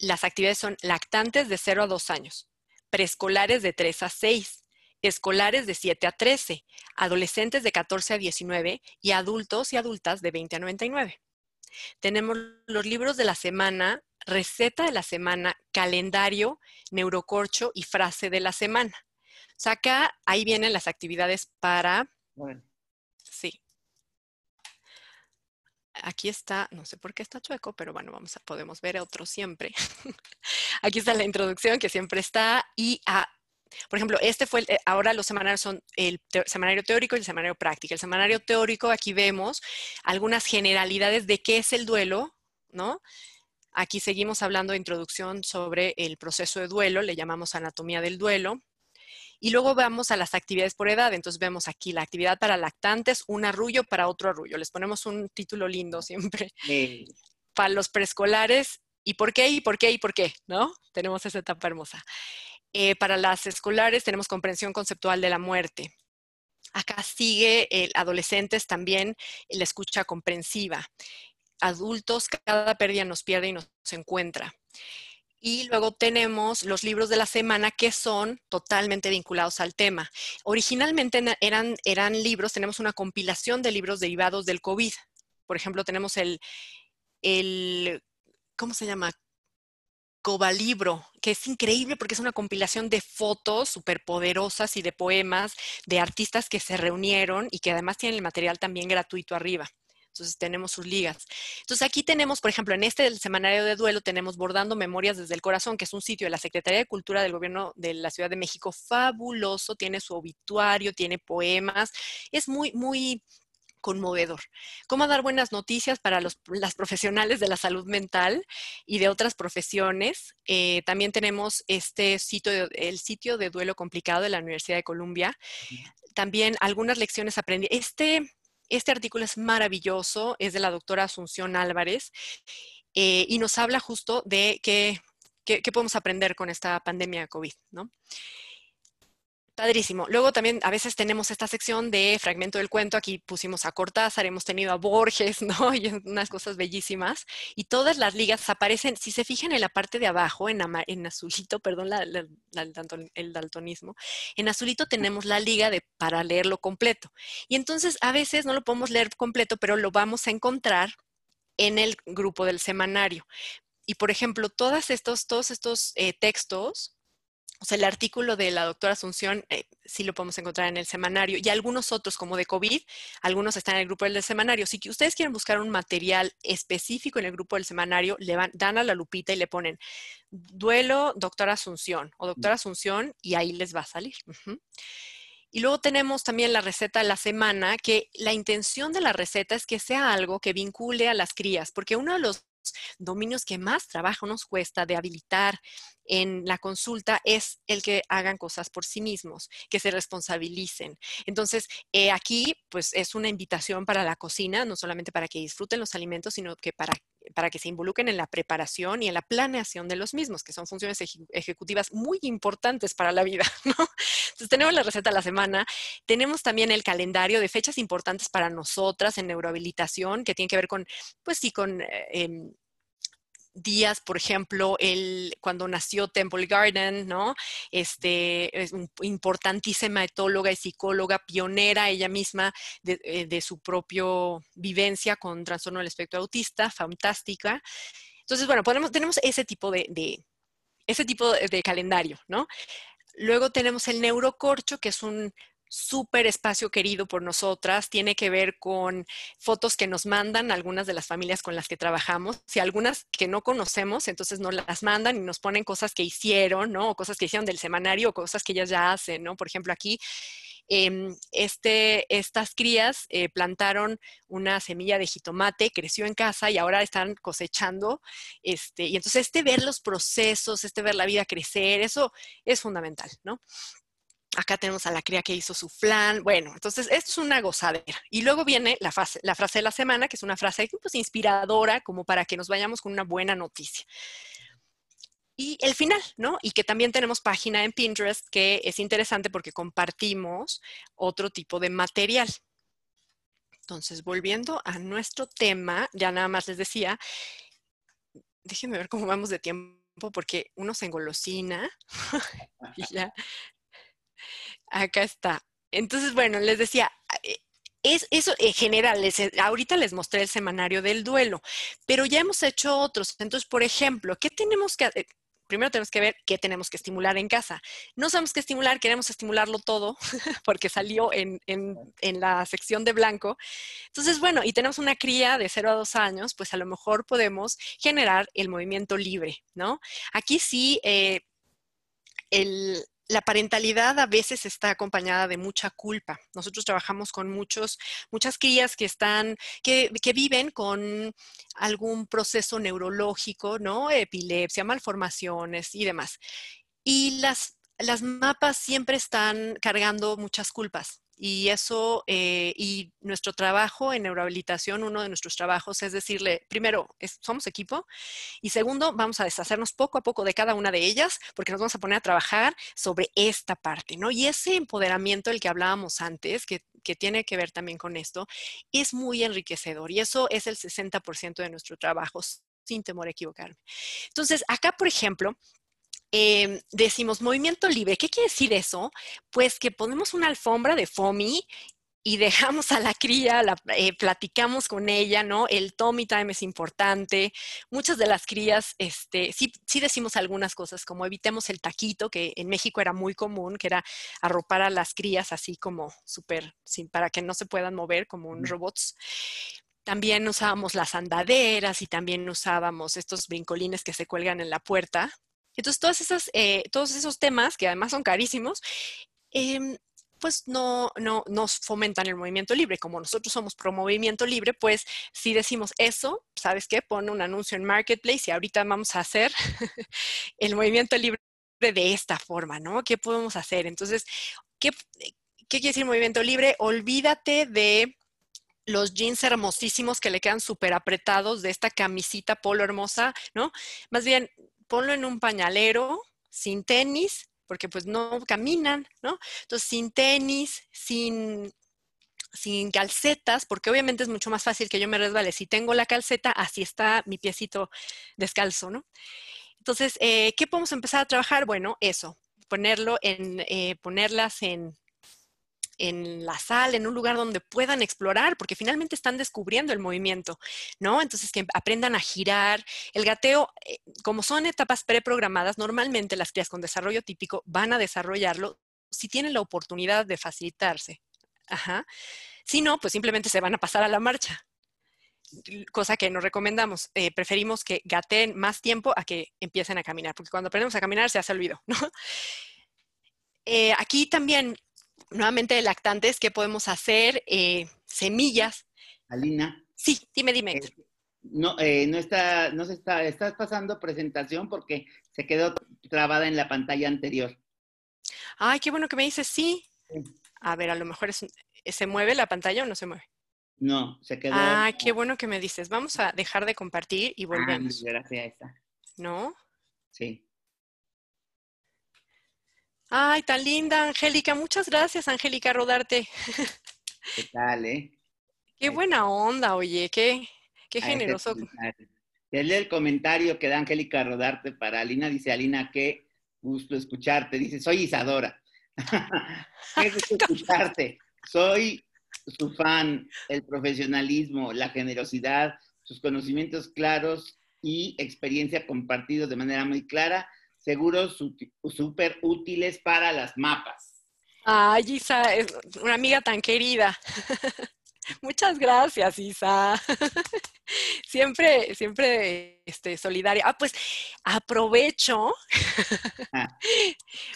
las actividades son lactantes de 0 a 2 años. Preescolares de 3 a 6, escolares de 7 a 13, adolescentes de 14 a 19 y adultos y adultas de 20 a 99. Tenemos los libros de la semana, receta de la semana, calendario, neurocorcho y frase de la semana. O sea, acá ahí vienen las actividades para... Bueno. Sí. Aquí está, no sé por qué está chueco, pero bueno, podemos ver otro siempre. Aquí está la introducción que siempre está y, por ejemplo, ahora los semanarios son el semanario teórico y el semanario práctico. El semanario teórico, aquí vemos algunas generalidades de qué es el duelo, ¿no? Aquí seguimos hablando de introducción sobre el proceso de duelo, le llamamos anatomía del duelo. Y luego vamos a las actividades por edad. Entonces vemos aquí la actividad para lactantes, un arrullo para otro arrullo. Les ponemos un título lindo siempre. Sí. Para los preescolares, ¿y por qué? ¿Y por qué? ¿Y por qué? ¿No? Tenemos esa etapa hermosa. Para las escolares tenemos comprensión conceptual de la muerte. Acá sigue adolescentes también la escucha comprensiva. Adultos, cada pérdida nos pierde y nos encuentra. Y luego tenemos los libros de la semana que son totalmente vinculados al tema. Originalmente eran libros, tenemos una compilación de libros derivados del COVID. Por ejemplo, tenemos el ¿cómo se llama? Cobalibro, que es increíble porque es una compilación de fotos superpoderosas y de poemas de artistas que se reunieron y que además tienen el material también gratuito arriba. Entonces tenemos sus ligas. Entonces aquí tenemos, por ejemplo, en el semanario de duelo tenemos Bordando Memorias desde el Corazón, que es un sitio de la Secretaría de Cultura del Gobierno de la Ciudad de México fabuloso, tiene su obituario, tiene poemas, es muy, muy conmovedor. Cómo dar buenas noticias para las profesionales de la salud mental y de otras profesiones. También tenemos el sitio de duelo complicado de la Universidad de Columbia. También algunas lecciones aprendidas. Este artículo es maravilloso, es de la doctora Asunción Álvarez y nos habla justo de qué podemos aprender con esta pandemia COVID, ¿no? Padrísimo. Luego también a veces tenemos esta sección de fragmento del cuento. Aquí pusimos a Cortázar, hemos tenido a Borges, ¿no? Y unas cosas bellísimas. Y todas las ligas aparecen, si se fijan en la parte de abajo, en azulito, perdón, el daltonismo, en azulito tenemos la liga de para leerlo completo. Y entonces a veces no lo podemos leer completo, pero lo vamos a encontrar en el grupo del semanario. Y por ejemplo, todos estos textos, o sea, el artículo de la doctora Asunción sí lo podemos encontrar en el semanario. Y algunos otros, como de COVID, algunos están en el grupo del semanario. Si ustedes quieren buscar un material específico en el grupo del semanario, dan a la lupita y le ponen duelo doctora Asunción o doctora Asunción y ahí les va a salir. Uh-huh. Y luego tenemos también la receta de la semana, que la intención de la receta es que sea algo que vincule a las crías, porque uno de los dominios que más trabajo nos cuesta de habilitar en la consulta es el que hagan cosas por sí mismos, que se responsabilicen. Entonces, aquí pues es una invitación para la cocina, no solamente para que disfruten los alimentos, sino que para que se involucren en la preparación y en la planeación de los mismos, que son funciones ejecutivas muy importantes para la vida, ¿no? Entonces, tenemos la receta de la semana, tenemos también el calendario de fechas importantes para nosotras en neurohabilitación, que tiene que ver con, pues sí, con días, por ejemplo, cuando nació Temple Garden, ¿no? Es una importantísima etóloga y psicóloga pionera ella misma de su propia vivencia con trastorno del espectro autista, fantástica. Entonces, bueno, tenemos ese tipo de calendario, ¿no? Luego tenemos el neurocorcho, que es un súper espacio querido por nosotras, tiene que ver con fotos que nos mandan algunas de las familias con las que trabajamos, si algunas que no conocemos, entonces nos las mandan y nos ponen cosas que hicieron, ¿no? O cosas que hicieron del semanario, o cosas que ellas ya hacen, ¿no? Por ejemplo, aquí estas crías plantaron una semilla de jitomate, creció en casa y ahora están cosechando. Y entonces ver los procesos, ver la vida crecer, eso es fundamental, ¿no? Acá tenemos a la cría que hizo su flan. Bueno, entonces esto es una gozadera. Y luego viene la frase de la semana, que es una frase pues, inspiradora, como para que nos vayamos con una buena noticia. Y el final, ¿no? Y que también tenemos página en Pinterest, que es interesante porque compartimos otro tipo de material. Entonces, volviendo a nuestro tema, ya nada más les decía, déjenme ver cómo vamos de tiempo, porque uno se engolosina y ya. Acá está. Entonces, bueno, les decía, eso en general, ahorita les mostré el semanario del duelo, pero ya hemos hecho otros. Entonces, por ejemplo, ¿qué tenemos que hacer? Primero tenemos que ver qué tenemos que estimular en casa. No sabemos qué estimular, queremos estimularlo todo, porque salió en la sección de blanco. Entonces, bueno, y tenemos una cría de 0 a 2 años, pues a lo mejor podemos generar el movimiento libre, ¿no? Aquí sí, la parentalidad a veces está acompañada de mucha culpa. Nosotros trabajamos con muchas crías que viven con algún proceso neurológico, ¿no? Epilepsia, malformaciones y demás. Y las mapas siempre están cargando muchas culpas. Y eso, y nuestro trabajo en neurohabilitación, uno de nuestros trabajos es decirle, primero, somos equipo, y segundo, vamos a deshacernos poco a poco de cada una de ellas, porque nos vamos a poner a trabajar sobre esta parte, ¿no? Y ese empoderamiento del que hablábamos antes, que tiene que ver también con esto, es muy enriquecedor, y eso es el 60% de nuestro trabajo, sin temor a equivocarme. Entonces, acá, por ejemplo, decimos movimiento libre. ¿Qué quiere decir eso? Pues que ponemos una alfombra de foamy y dejamos a la cría, platicamos con ella, ¿no? El tummy time es importante. Muchas de las crías, sí decimos algunas cosas, como evitemos el taquito, que en México era muy común, que era arropar a las crías así como súper, para que no se puedan mover como un robots. También usábamos las andaderas y también usábamos estos brincolines que se cuelgan en la puerta. Entonces, todos esos temas, que además son carísimos, pues nos fomentan el movimiento libre. Como nosotros somos pro movimiento libre, pues si decimos eso, ¿sabes qué? Pon un anuncio en Marketplace y ahorita vamos a hacer el movimiento libre de esta forma, ¿no? ¿Qué podemos hacer? Entonces, ¿qué quiere decir movimiento libre? Olvídate de los jeans hermosísimos que le quedan súper apretados de esta camisita polo hermosa, ¿no? Más bien, ponlo en un pañalero, sin tenis, porque pues no caminan, ¿no? Entonces, sin tenis, sin calcetas, porque obviamente es mucho más fácil que yo me resbale. Si tengo la calceta, así está mi piecito descalzo, ¿no? Entonces, ¿qué podemos empezar a trabajar? Bueno, eso, ponerlas en la sala, en un lugar donde puedan explorar, porque finalmente están descubriendo el movimiento, ¿no? Entonces, que aprendan a girar. El gateo, como son etapas preprogramadas, normalmente las crías con desarrollo típico van a desarrollarlo si tienen la oportunidad de facilitarse. Ajá. Si no, pues simplemente se van a pasar a la marcha, cosa que no recomendamos. Preferimos que gateen más tiempo a que empiecen a caminar, porque cuando aprendemos a caminar se hace olvido, ¿no? Aquí también, nuevamente, lactantes, ¿qué podemos hacer? Semillas. Alina. Sí, dime. Estás pasando presentación porque se quedó trabada en la pantalla anterior. Ay, qué bueno que me dices sí. A ver, a lo mejor ¿se mueve la pantalla o no se mueve? No, se quedó. Ah, qué bueno que me dices. Vamos a dejar de compartir y volvemos. Ah, gracias, ahí está. ¿No? Sí. Ay, tan linda, Angélica. Muchas gracias, Angélica Rodarte. ¿Qué tal, Qué buena onda, oye. Qué generoso. Desde el comentario que da Angélica Rodarte para Alina. Dice, Alina, qué gusto escucharte. Dice, soy Isadora. Qué gusto escucharte. Soy su fan, el profesionalismo, la generosidad, sus conocimientos claros y experiencia compartidos de manera muy clara. Seguros súper útiles para las mapas. Ay, Isa, es una amiga tan querida. Muchas gracias, Isa. Siempre solidaria. Ah, pues aprovecho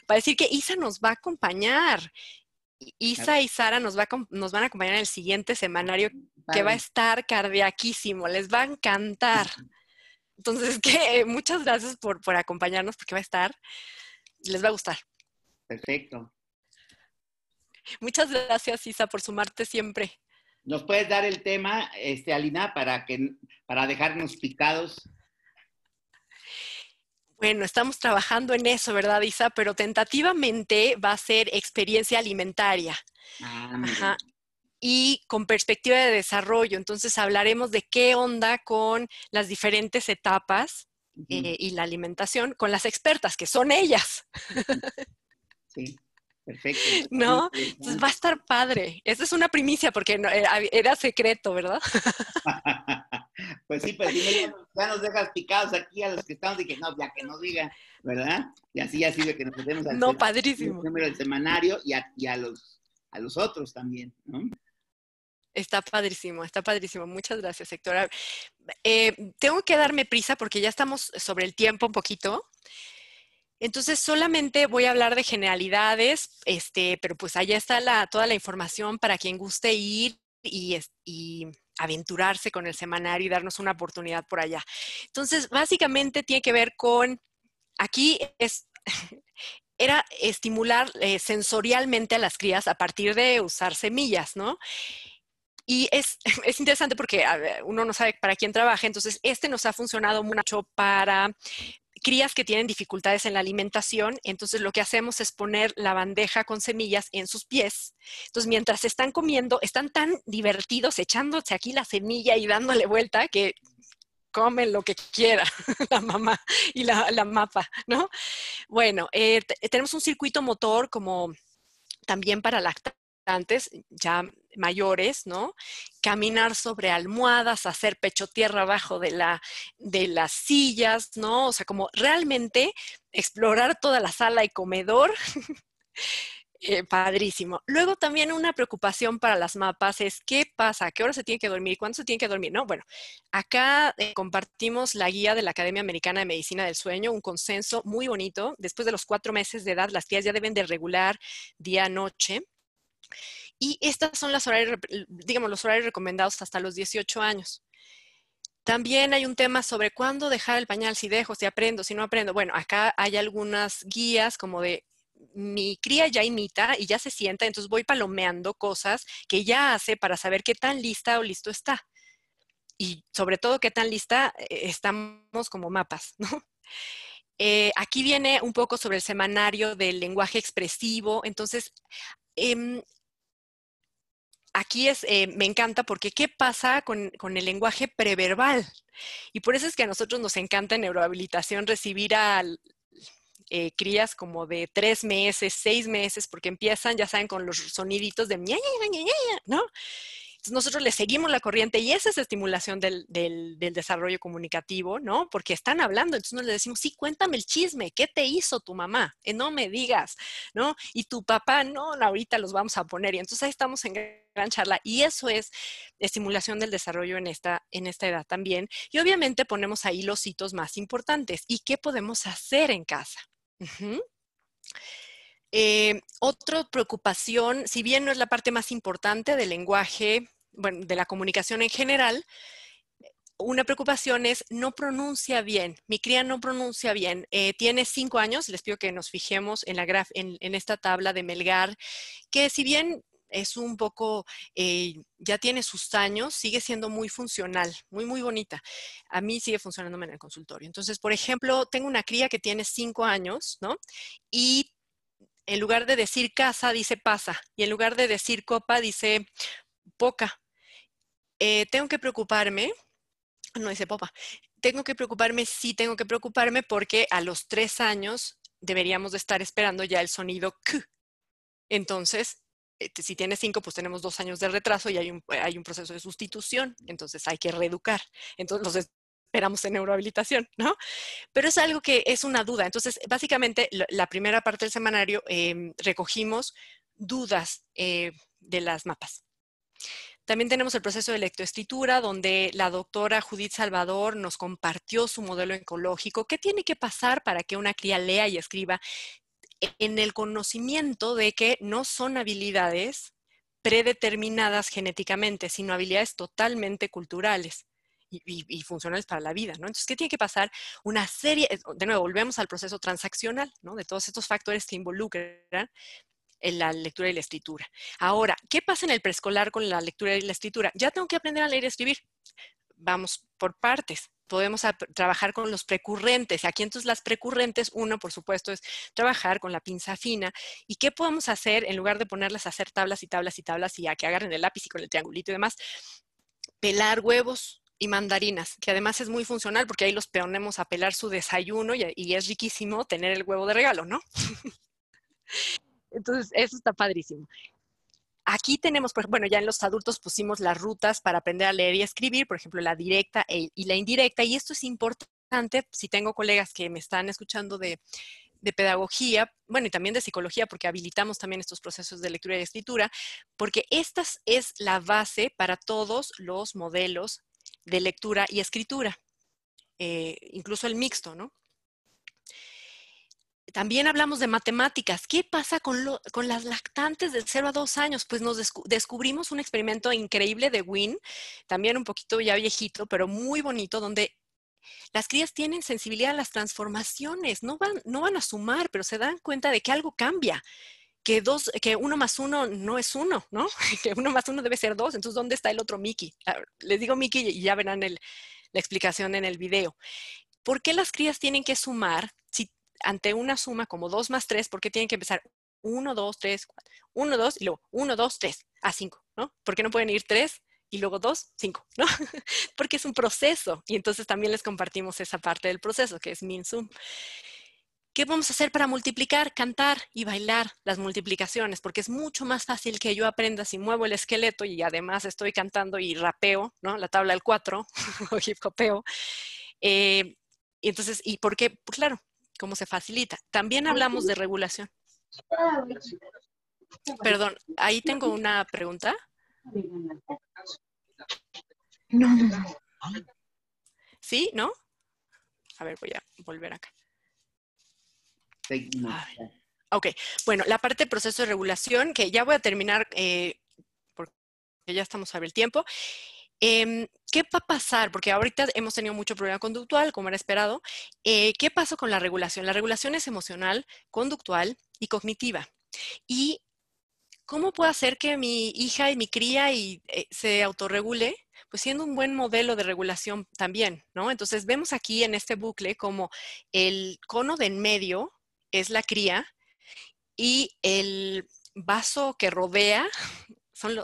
para decir que Isa nos va a acompañar. Isa y Sara nos van a acompañar en el siguiente semanario, que va a estar cardiaquísimo. Les va a encantar. Entonces, muchas gracias por acompañarnos, porque va a estar, les va a gustar. Perfecto. Muchas gracias, Isa, por sumarte siempre. ¿Nos puedes dar el tema, Alina, para dejarnos picados? Bueno, estamos trabajando en eso, ¿verdad, Isa? Pero tentativamente va a ser experiencia alimentaria. Ajá. Y con perspectiva de desarrollo. Entonces hablaremos de qué onda con las diferentes etapas y la alimentación con las expertas, que son ellas. Sí, perfecto. ¿No? Entonces va a estar padre. Esta es una primicia porque era secreto, ¿verdad? Pues sí, pues si ya nos dejas picados aquí a los que estamos, dije, no, ya que nos digan, ¿verdad? Y así ya sirve que nos metemos al número del semanario y a los otros también, ¿no? Está padrísimo. Muchas gracias, Héctor. Tengo que darme prisa porque ya estamos sobre el tiempo un poquito. Entonces, solamente voy a hablar de generalidades, pero pues allá está toda la información para quien guste ir y aventurarse con el semanario y darnos una oportunidad por allá. Entonces, básicamente tiene que ver con, aquí es... era estimular sensorialmente a las crías a partir de usar semillas, ¿no? Y es interesante porque uno no sabe para quién trabaja, entonces nos ha funcionado mucho para crías que tienen dificultades en la alimentación. Entonces lo que hacemos es poner la bandeja con semillas en sus pies. Entonces mientras están comiendo, están tan divertidos echándose aquí la semilla y dándole vuelta que comen lo que quiera la mamá y la mapa, ¿no? Bueno, tenemos un circuito motor como también para lactantes ya mayores, ¿no? Caminar sobre almohadas, hacer pecho tierra abajo de las sillas, ¿no? O sea, como realmente explorar toda la sala y comedor. Padrísimo. Luego también una preocupación para las mapas es ¿qué pasa? ¿A qué hora se tiene que dormir? ¿Cuándo se tiene que dormir? No, bueno, acá compartimos la guía de la Academia Americana de Medicina del Sueño, un consenso muy bonito. Después de los 4 meses de edad, las tías ya deben de regular día-noche. Y estas son los horarios recomendados hasta los 18 años. También hay un tema sobre cuándo dejar el pañal, si dejo, si aprendo, si no aprendo. Bueno, acá hay algunas guías como de mi cría ya imita y ya se sienta, entonces voy palomeando cosas que ya hace para saber qué tan lista o listo está. Y sobre todo qué tan lista estamos como mapas, ¿no? Aquí viene un poco sobre el semanario del lenguaje expresivo. Entonces, aquí es, me encanta porque ¿qué pasa con el lenguaje preverbal? Y por eso es que a nosotros nos encanta en neurohabilitación recibir a crías como de 3 meses, 6 meses, porque empiezan, ya saben, con los soniditos de ña, ña, ña, ña, ña, ¿no? Entonces nosotros les seguimos la corriente y esa es estimulación del desarrollo comunicativo, ¿no? Porque están hablando, entonces nos le decimos, sí, cuéntame el chisme, ¿qué te hizo tu mamá? No me digas, ¿no? Y tu papá, no, ahorita los vamos a poner. Y entonces ahí estamos en gran charla y eso es estimulación del desarrollo en esta edad también. Y obviamente ponemos ahí los hitos más importantes y qué podemos hacer en casa. Uh-huh. Otra preocupación, si bien no es la parte más importante del lenguaje, bueno, de la comunicación en general, una preocupación es no pronuncia bien, mi cría no pronuncia bien, tiene 5 años, les pido que nos fijemos en, en esta tabla de Melgar, que si bien es un poco, ya tiene sus años, sigue siendo muy funcional, muy, muy bonita. A mí sigue funcionándome en el consultorio. Entonces, por ejemplo, tengo una cría que tiene 5 años, ¿no? Y en lugar de decir casa, dice pasa. Y en lugar de decir copa, dice poca. Tengo que preocuparme, no dice popa, tengo que preocuparme, sí tengo que preocuparme porque a los 3 años deberíamos de estar esperando ya el sonido K. Entonces, si tiene 5, pues tenemos 2 años de retraso y hay un proceso de sustitución. Entonces hay que reeducar. Entonces los esperamos en neurohabilitación, ¿no? Pero es algo que es una duda. Entonces, básicamente, la primera parte del semanario recogimos dudas de las mapas. También tenemos el proceso de lectoescritura, donde la doctora Judith Salvador nos compartió su modelo oncológico. ¿Qué tiene que pasar para que una cría lea y escriba? En el conocimiento de que no son habilidades predeterminadas genéticamente, sino habilidades totalmente culturales y funcionales para la vida, ¿no? Entonces, ¿qué tiene que pasar? Una serie, de nuevo, volvemos al proceso transaccional, ¿no? De todos estos factores que involucran en la lectura y la escritura. Ahora, ¿qué pasa en el preescolar con la lectura y la escritura? Ya tengo que aprender a leer y escribir. Vamos por partes. Podemos trabajar con los precurrentes. Aquí entonces las precurrentes, uno por supuesto es trabajar con la pinza fina. ¿Y qué podemos hacer en lugar de ponerlas a hacer tablas y tablas y tablas y a que agarren el lápiz y con el triangulito y demás? Pelar huevos y mandarinas, que además es muy funcional porque ahí los ponemos a pelar su desayuno y es riquísimo tener el huevo de regalo, ¿no? Entonces eso está padrísimo. Aquí tenemos, bueno, ya en los adultos pusimos las rutas para aprender a leer y escribir, por ejemplo, la directa y la indirecta. Y esto es importante, si tengo colegas que me están escuchando de pedagogía, bueno, y también de psicología, porque habilitamos también estos procesos de lectura y de escritura, porque esta es la base para todos los modelos de lectura y escritura, incluso el mixto, ¿no? También hablamos de matemáticas. ¿Qué pasa con las lactantes de 0 a 2 años? Pues nos descubrimos un experimento increíble de Wynn, también un poquito ya viejito, pero muy bonito, donde las crías tienen sensibilidad a las transformaciones. No van a sumar, pero se dan cuenta de que algo cambia. Que 1 más 1 no es 1, ¿no? Que 1 más 1 debe ser 2. Entonces, ¿dónde está el otro Mickey? Les digo Mickey y ya verán la explicación en el video. ¿Por qué las crías tienen que sumar? Si ante una suma como 2 más 3, ¿por qué tienen que empezar 1, 2, 3, 4, 1, 2 y luego 1, 2, 3 a 5, ¿no? ¿Por qué no pueden ir 3 y luego 2, 5, ¿no? Porque es un proceso y entonces también les compartimos esa parte del proceso que es min-sum. ¿Qué vamos a hacer para multiplicar? Cantar y bailar las multiplicaciones, porque es mucho más fácil que yo aprenda si muevo el esqueleto y además estoy cantando y rapeo, ¿no? La tabla del 4 o hip hopeo. Entonces, ¿y por qué? Pues claro, cómo se facilita. También hablamos de regulación. Perdón, ahí tengo una pregunta. No. ¿Sí? ¿No? A ver, voy a volver acá. Ok, bueno, la parte del proceso de regulación, que ya voy a terminar porque ya estamos sobre el tiempo. ¿Qué va a pasar? Porque ahorita hemos tenido mucho problema conductual, como era esperado. ¿Qué pasó con la regulación? La regulación es emocional, conductual y cognitiva. ¿Y cómo puedo hacer que mi hija y mi cría se autorregule? Pues siendo un buen modelo de regulación también, ¿no? Entonces vemos aquí en este bucle como el cono de en medio es la cría y el vaso que rodea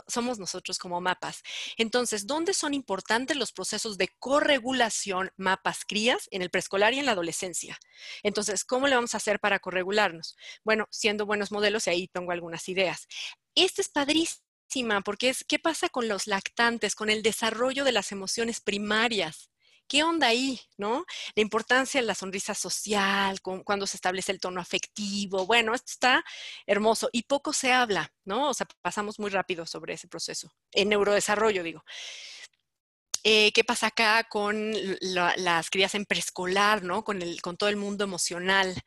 somos nosotros como mapas. Entonces, ¿dónde son importantes los procesos de corregulación mapas-crías en el preescolar y en la adolescencia? Entonces, ¿cómo le vamos a hacer para corregularnos? Bueno, siendo buenos modelos, y ahí pongo algunas ideas. Este es padrísima porque es ¿qué pasa con los lactantes, con el desarrollo de las emociones primarias? ¿Qué onda ahí, no? La importancia de la sonrisa social, cuando se establece el tono afectivo. Bueno, esto está hermoso y poco se habla, ¿no? O sea, pasamos muy rápido sobre ese proceso. En neurodesarrollo, digo. ¿Qué pasa acá con las crías en preescolar, ¿no? Con todo el mundo emocional.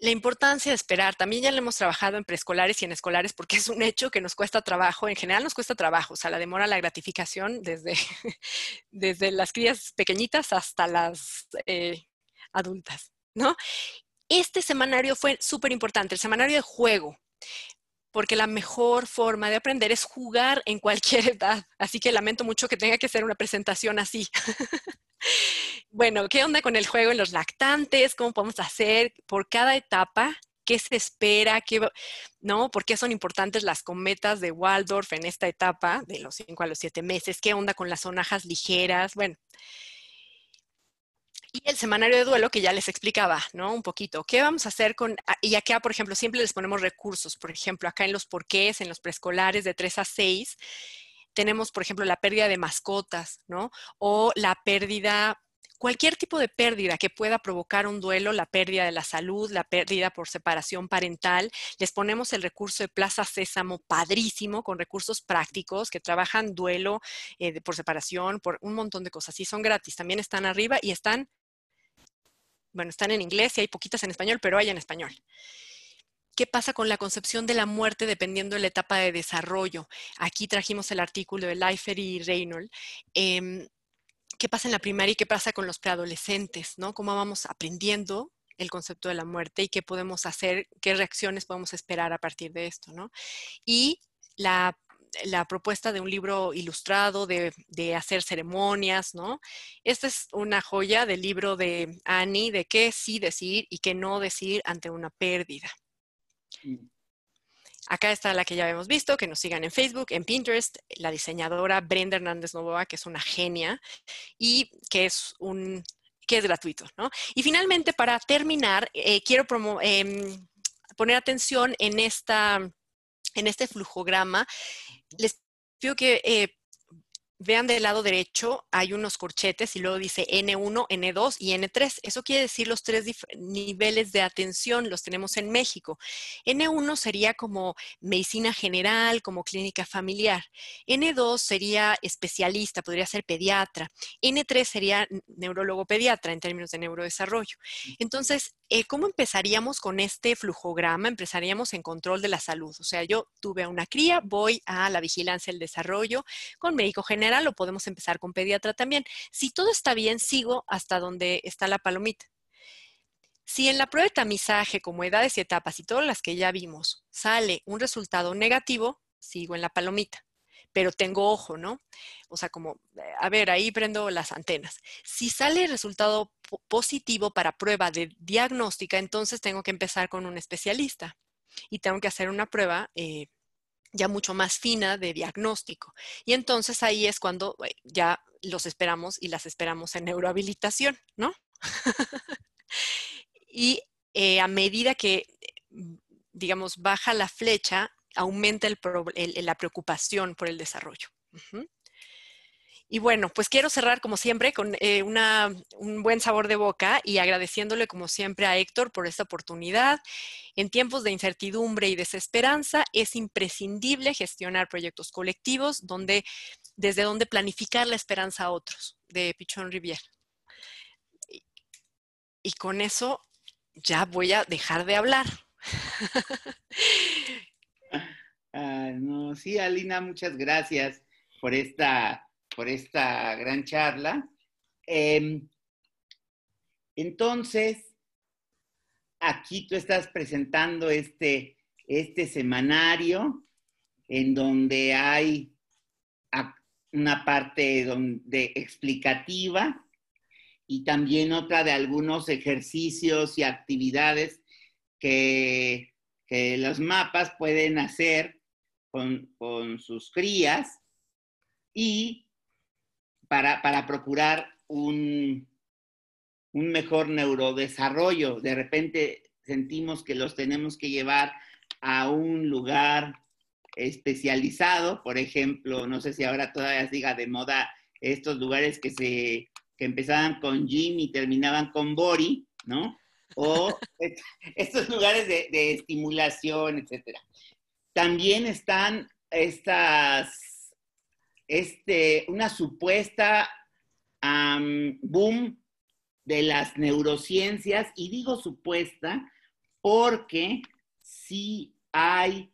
La importancia de esperar. También ya lo hemos trabajado en preescolares y en escolares porque es un hecho que nos cuesta trabajo. En general nos cuesta trabajo. O sea, la demora, la gratificación desde las crías pequeñitas hasta las adultas, ¿no? Este semanario fue súper importante, el semanario de juego. Porque la mejor forma de aprender es jugar en cualquier edad. Así que lamento mucho que tenga que hacer una presentación así. Bueno, ¿qué onda con el juego en los lactantes? ¿Cómo podemos hacer por cada etapa? ¿Qué se espera? ¿No? ¿Por qué son importantes las cometas de Waldorf en esta etapa? De los 5 a los 7 meses. ¿Qué onda con las sonajas ligeras? Bueno. Y el semanario de duelo que ya les explicaba, ¿no? Un poquito. ¿Qué vamos a hacer con...? Y acá, por ejemplo, siempre les ponemos recursos. Por ejemplo, acá en los porqués, en los preescolares de 3 a 6, tenemos, por ejemplo, la pérdida de mascotas, ¿no? O la pérdida... Cualquier tipo de pérdida que pueda provocar un duelo, la pérdida de la salud, la pérdida por separación parental, les ponemos el recurso de Plaza Sésamo padrísimo con recursos prácticos que trabajan duelo por separación, por un montón de cosas. Y son gratis, también están arriba y están, bueno, están en inglés y hay poquitas en español, pero hay en español. ¿Qué pasa con la concepción de la muerte dependiendo de la etapa de desarrollo? Aquí trajimos el artículo de Lifer y Reynolds. ¿Qué pasa en la primaria y qué pasa con los preadolescentes, ¿no? ¿Cómo vamos aprendiendo el concepto de la muerte y qué podemos hacer, qué reacciones podemos esperar a partir de esto, ¿no? Y la propuesta de un libro ilustrado, de hacer ceremonias, ¿no? Esta es una joya del libro de Annie, de qué sí decir y qué no decir ante una pérdida. Acá está la que ya habíamos visto, que nos sigan en Facebook, en Pinterest, la diseñadora Brenda Hernández Novoa, que es una genia y que es gratuito, ¿no? Y finalmente, para terminar, quiero poner atención en este flujograma. Les pido que vean del lado derecho, hay unos corchetes y luego dice N1, N2 y N3. Eso quiere decir los tres niveles de atención, los tenemos en México. N1 sería como medicina general, como clínica familiar. N2 sería especialista, podría ser pediatra. N3 sería neurólogo pediatra en términos de neurodesarrollo. Entonces, ¿cómo empezaríamos con este flujograma? Empezaríamos en control de la salud. O sea, yo tuve a una cría, voy a la vigilancia del desarrollo con médico general, lo podemos empezar con pediatra también. Si todo está bien, sigo hasta donde está la palomita. Si en la prueba de tamizaje, como edades y etapas y todas las que ya vimos, sale un resultado negativo, sigo en la palomita. Pero tengo ojo, ¿no? O sea, como, a ver, ahí prendo las antenas. Si sale resultado positivo para prueba de diagnóstica, entonces tengo que empezar con un especialista. Y tengo que hacer una prueba ya mucho más fina de diagnóstico. Y entonces ahí es cuando ya los esperamos y las esperamos en neurohabilitación, ¿no? Y a medida que, digamos, baja la flecha, aumenta la preocupación por el desarrollo. Y bueno, pues quiero cerrar como siempre con un buen sabor de boca y agradeciéndole como siempre a Héctor por esta oportunidad. En tiempos de incertidumbre y desesperanza es imprescindible gestionar proyectos colectivos desde donde planificar la esperanza a otros, de Pichon Riviera. Y con eso ya voy a dejar de hablar. Ah, no, sí, Alina, muchas gracias por esta por esta gran charla. Entonces, aquí tú estás presentando este semanario en donde hay una parte explicativa y también otra de algunos ejercicios y actividades que los mapas pueden hacer con sus crías y para procurar un mejor neurodesarrollo. De repente sentimos que los tenemos que llevar a un lugar especializado, por ejemplo, no sé si ahora todavía siga de moda estos lugares que empezaban con gym y terminaban con body, ¿no? O estos lugares de estimulación, etcétera. También están una supuesta boom de las neurociencias, y digo supuesta porque sí hay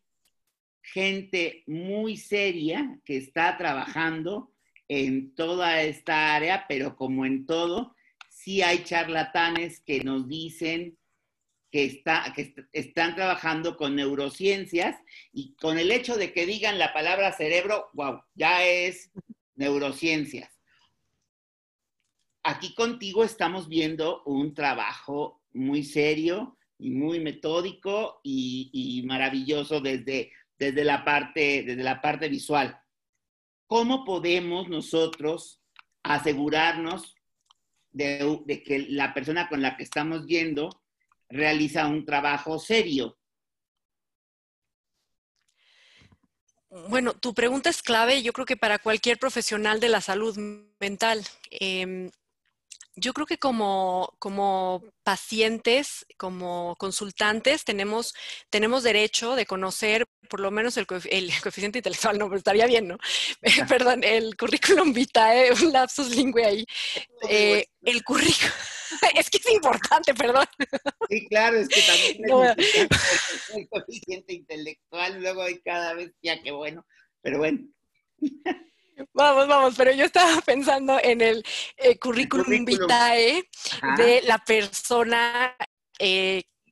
gente muy seria que está trabajando en toda esta área, pero como en todo, sí hay charlatanes que nos dicen que están trabajando con neurociencias, y con el hecho de que digan la palabra cerebro, wow, ya es neurociencias. Aquí contigo estamos viendo un trabajo muy serio y muy metódico y maravilloso desde la parte visual. ¿Cómo podemos nosotros asegurarnos de que la persona con la que estamos yendo realiza un trabajo serio? Bueno, tu pregunta es clave, yo creo que para cualquier profesional de la salud mental. Yo creo que como pacientes, como consultantes, tenemos derecho de conocer por lo menos el coeficiente intelectual, no, pero estaría bien, ¿no? Perdón, el currículum vitae, un lapsus lingüe ahí. El currículum, es que es importante, perdón. Sí, claro, es que también el coeficiente intelectual, luego hay cada vez, ya que bueno, pero bueno. Vamos, pero yo estaba pensando en el currículum vitae de la persona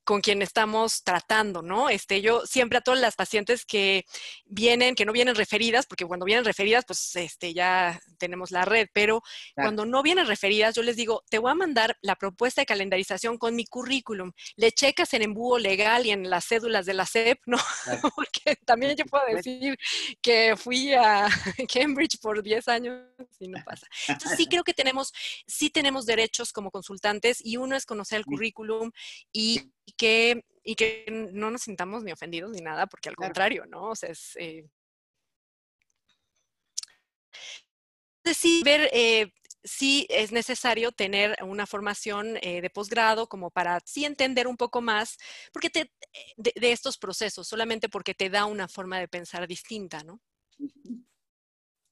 con quien estamos tratando, ¿no? Yo siempre a todas las pacientes que no vienen referidas, porque cuando vienen referidas, pues ya tenemos la red, pero cuando no vienen referidas, yo les digo, te voy a mandar la propuesta de calendarización con mi currículum. Le checas en embudo legal y en las cédulas de la CEP, ¿no? Claro. Porque también yo puedo decir que fui a Cambridge por 10 años y no pasa. Entonces sí creo que sí tenemos derechos como consultantes, y uno es conocer el currículum y que no nos sintamos ni ofendidos ni nada, porque al contrario, ¿no? O sea, sí es necesario tener una formación de posgrado como para sí entender un poco más porque de estos procesos, solamente porque te da una forma de pensar distinta, ¿no?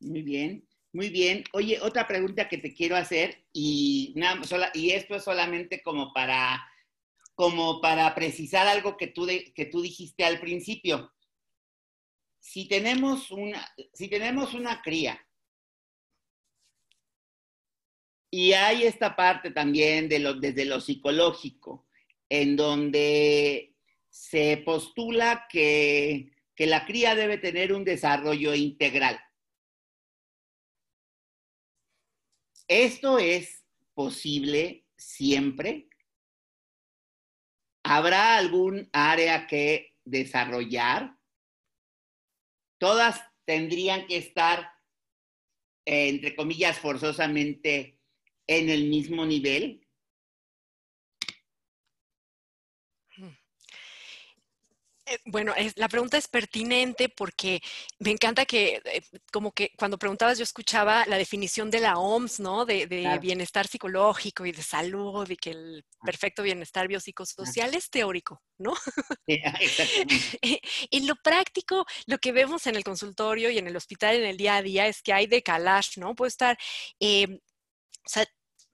Muy bien, muy bien. Oye, otra pregunta que te quiero hacer, y esto es solamente como para precisar algo que tú dijiste al principio. Si tenemos una cría, y hay esta parte también desde lo psicológico, en donde se postula que la cría debe tener un desarrollo integral. ¿Esto es posible siempre? ¿Habrá algún área que desarrollar? Todas tendrían que estar, entre comillas, forzosamente en el mismo nivel. Bueno, la pregunta es pertinente porque me encanta que, como que cuando preguntabas yo escuchaba la definición de la OMS, ¿no? De claro, bienestar psicológico y de salud, y que el perfecto bienestar biopsicosocial es teórico, ¿no? En lo práctico, lo que vemos en el consultorio y en el hospital en el día a día es que hay decalaje, ¿no? Puede estar,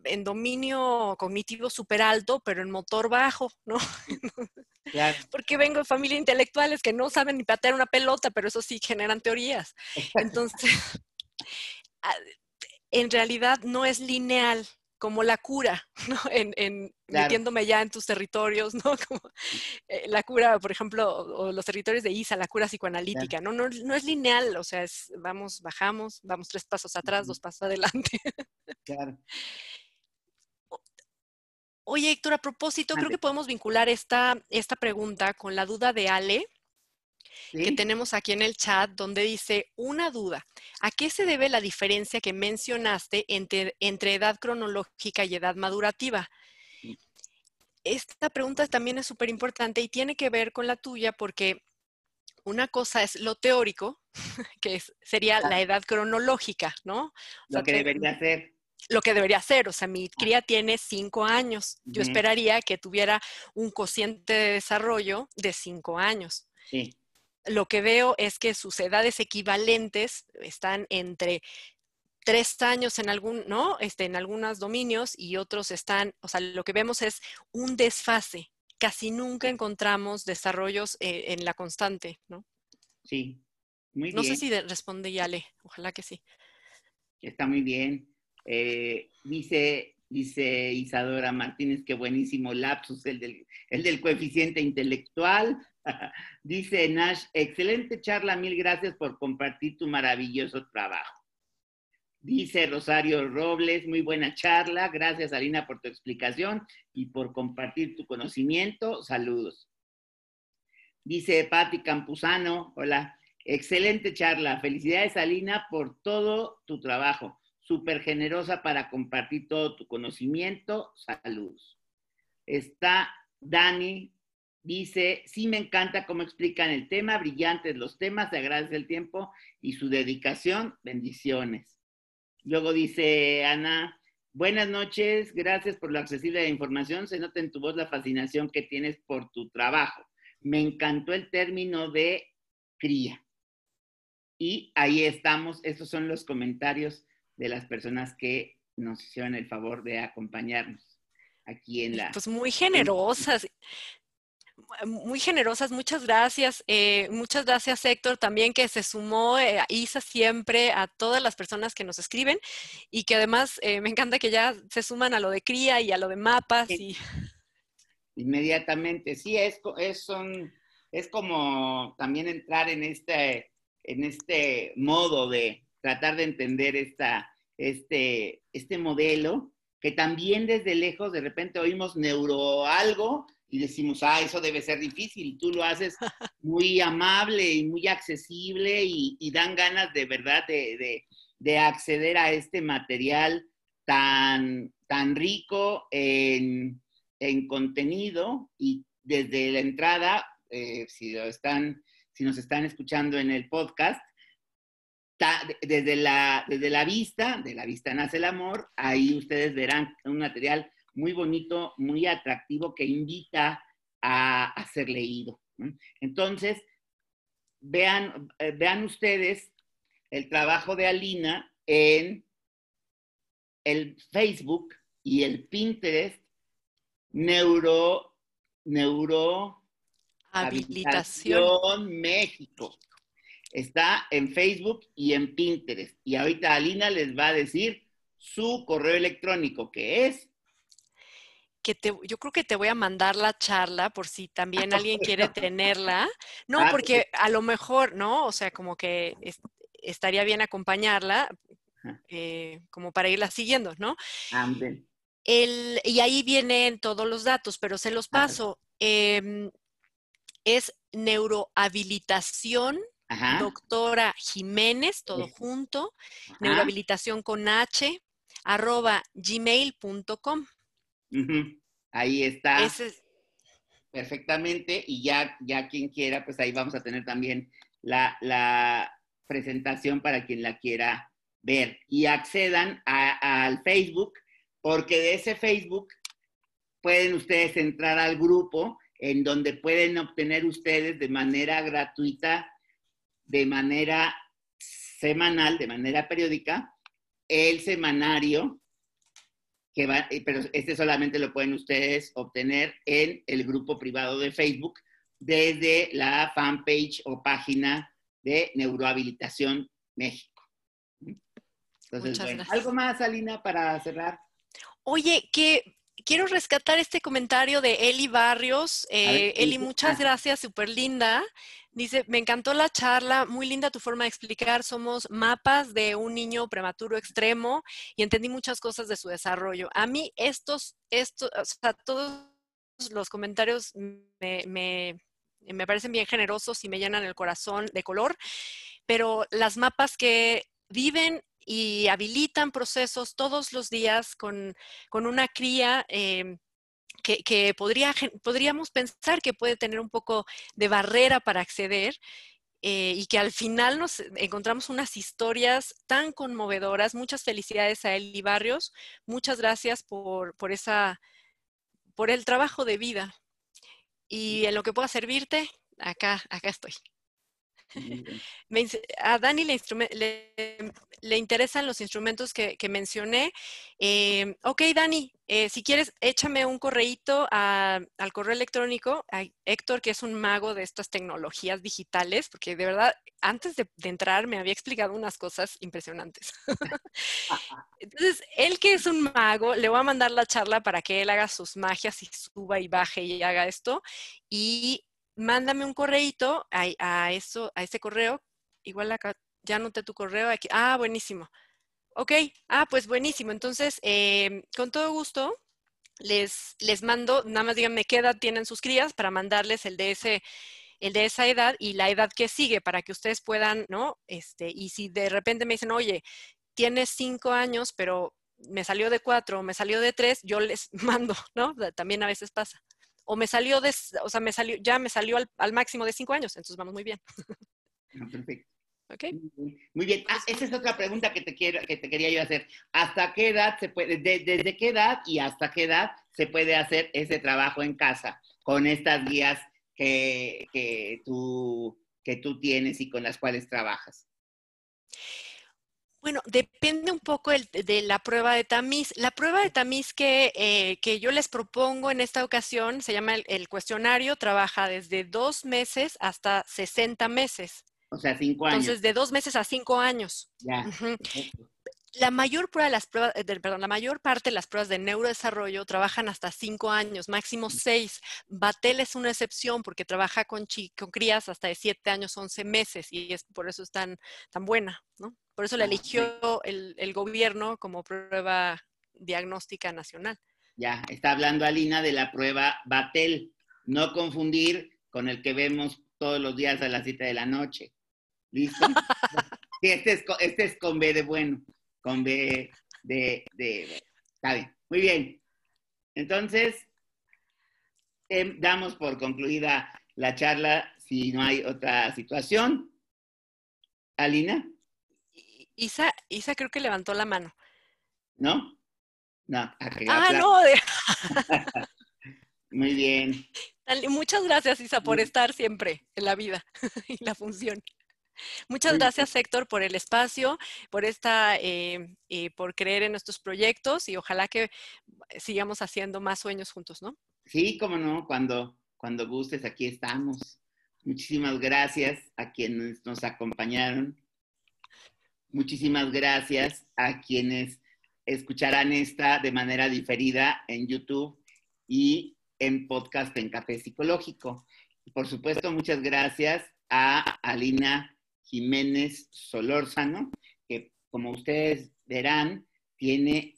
en dominio cognitivo súper alto, pero en motor bajo, ¿no? Claro. Porque vengo de familia intelectuales que no saben ni patear una pelota, pero eso sí generan teorías. Entonces, en realidad no es lineal como la cura, ¿no? Claro. Metiéndome ya en tus territorios, ¿no? Como, la cura, por ejemplo, o los territorios de Isa, la cura psicoanalítica, claro. No es lineal, o sea, es vamos, bajamos, vamos 3 pasos atrás, 2 pasos adelante. Claro. Oye, Héctor, a propósito, creo que podemos vincular esta pregunta con la duda de Ale, ¿sí? que tenemos aquí en el chat, donde dice, una duda, ¿a qué se debe la diferencia que mencionaste entre edad cronológica y edad madurativa? Esta pregunta también es súper importante y tiene que ver con la tuya, porque una cosa es lo teórico, que sería la edad cronológica, ¿no? Lo que debería ser. Lo que debería ser, o sea, mi cría tiene 5 años. Yo esperaría que tuviera un cociente de desarrollo de 5 años. Sí. Lo que veo es que sus edades equivalentes están entre 3 años en algún, ¿no? En algunos dominios y otros están, o sea, lo que vemos es un desfase. Casi nunca encontramos desarrollos en la constante, ¿no? Sí, muy bien. No sé si responde Yale, ojalá que sí. Está muy bien. Dice Isadora Martínez, qué buenísimo lapsus, el del coeficiente intelectual. Dice Nash, excelente charla, mil gracias por compartir tu maravilloso trabajo. Dice Rosario Robles, muy buena charla, gracias Alina por tu explicación y por compartir tu conocimiento, saludos. Dice Pati Campuzano, hola, excelente charla, felicidades Alina por todo tu trabajo. Súper generosa para compartir todo tu conocimiento. Saludos. Está Dani, dice, sí me encanta cómo explican el tema, brillantes los temas, se agradece el tiempo y su dedicación, bendiciones. Luego dice Ana, buenas noches, gracias por lo accesible de la información, se nota en tu voz la fascinación que tienes por tu trabajo. Me encantó el término de cría. Y ahí estamos, esos son los comentarios de las personas que nos hicieron el favor de acompañarnos aquí en la... Pues muy generosas, muchas gracias Héctor también que se sumó a Isa siempre, a todas las personas que nos escriben y que además me encanta que ya se suman a lo de cría y a lo de mapas. Y... Inmediatamente, sí, es como también entrar en este modo de tratar de entender este modelo, que también desde lejos de repente oímos neuro algo y decimos, ah, eso debe ser difícil, y tú lo haces muy amable y muy accesible y dan ganas de verdad de acceder a este material tan rico en contenido y desde la entrada, si nos están escuchando en el podcast, desde la vista, de la vista nace el amor, ahí ustedes verán un material muy bonito, muy atractivo, que invita a ser leído. Entonces, vean ustedes el trabajo de Alina en el Facebook y el Pinterest, Neurohabilitación México. Está en Facebook y en Pinterest. Y ahorita Alina les va a decir su correo electrónico, que es... yo creo que te voy a mandar la charla por si también alguien quiere tenerla. No, porque a lo mejor, ¿no? O sea, como que estaría bien acompañarla como para irla siguiendo, ¿no? Y ahí vienen todos los datos, pero se los paso. Es neurohabilitación. Ajá. Doctora Jiménez, todo junto, neurohabilitación con H, @gmail.com. Ahí está. Perfectamente. Y ya quien quiera, pues ahí vamos a tener también la presentación para quien la quiera ver. Y accedan al Facebook, porque de ese Facebook pueden ustedes entrar al grupo en donde pueden obtener ustedes de manera gratuita, de manera semanal, de manera periódica, el semanario, pero este solamente lo pueden ustedes obtener en el grupo privado de Facebook, desde la fanpage o página de Neurohabilitación México. Entonces, muchas gracias. ¿Algo más, Alina, para cerrar? Oye, que quiero rescatar este comentario de Eli Barrios. Eli, muchas gracias, súper linda. Dice, me encantó la charla, muy linda tu forma de explicar, somos mapas de un niño prematuro extremo y entendí muchas cosas de su desarrollo. A mí o sea, todos los comentarios me parecen bien generosos y me llenan el corazón de color, pero las mapas que viven y habilitan procesos todos los días con una cría que podríamos pensar que puede tener un poco de barrera para acceder y que al final nos encontramos unas historias tan conmovedoras. Muchas felicidades a Eli Barrios. Muchas gracias por el trabajo de vida. Y en lo que pueda servirte, acá estoy. A Dani le interesan los instrumentos que mencioné. Ok, Dani, si quieres, échame un correíto al correo electrónico a Héctor, que es un mago de estas tecnologías digitales, porque de verdad, antes de entrar me había explicado unas cosas impresionantes. Entonces, él que es un mago, le voy a mandar la charla para que él haga sus magias y suba y baje y haga esto. Y mándame un correíto a ese correo. Igual acá ya anoté tu correo. Aquí. Ah, buenísimo. Ok. Ah, pues buenísimo. Entonces, con todo gusto les mando, nada más díganme qué edad tienen sus crías para mandarles el de esa edad y la edad que sigue para que ustedes puedan, ¿no? Y si de repente me dicen, oye, tienes 5 años, pero me salió de 4, me salió de 3, yo les mando, ¿no? También a veces pasa. O me salió, ya me salió al máximo de 5 años, entonces vamos muy bien. Perfecto. Okay. Muy bien. Ah, esa es otra pregunta que te quería yo hacer. ¿Hasta qué edad se puede, desde qué edad y hasta qué edad se puede hacer ese trabajo en casa con estas guías que tú tienes y con las cuales trabajas? Bueno, depende un poco de la prueba de tamiz. La prueba de tamiz que yo les propongo en esta ocasión se llama el cuestionario, trabaja desde 2 meses hasta 60 meses. O sea, 5 años. Entonces, de 2 meses a 5 años. Ya. Uh-huh. La mayor parte de las pruebas de neurodesarrollo trabajan hasta 5 años, máximo 6. BATEL es una excepción porque trabaja con crías hasta de 7 años, 11 meses y por eso es tan buena, ¿no? Por eso la eligió el gobierno como prueba diagnóstica nacional. Ya, está hablando Alina de la prueba BATEL. No confundir con el que vemos todos los días a las 7 de la noche. ¿Listo? Sí, este es con B de bueno. Con B de está bien. Muy bien. Entonces, damos por concluida la charla si no hay otra situación. Alina. Isa creo que levantó la mano. ¿No? No. No. Muy bien. Muchas gracias, Isa, por estar siempre en la vida y la función. Muchas gracias, Héctor, por el espacio, por creer en nuestros proyectos y ojalá que sigamos haciendo más sueños juntos, ¿no? Sí, cómo no, cuando gustes, aquí estamos. Muchísimas gracias a quienes nos acompañaron. Muchísimas gracias a quienes escucharán esta de manera diferida en YouTube y en podcast en Café Psicológico. Y por supuesto, muchas gracias a Alina Jiménez Solórzano, que como ustedes verán, tiene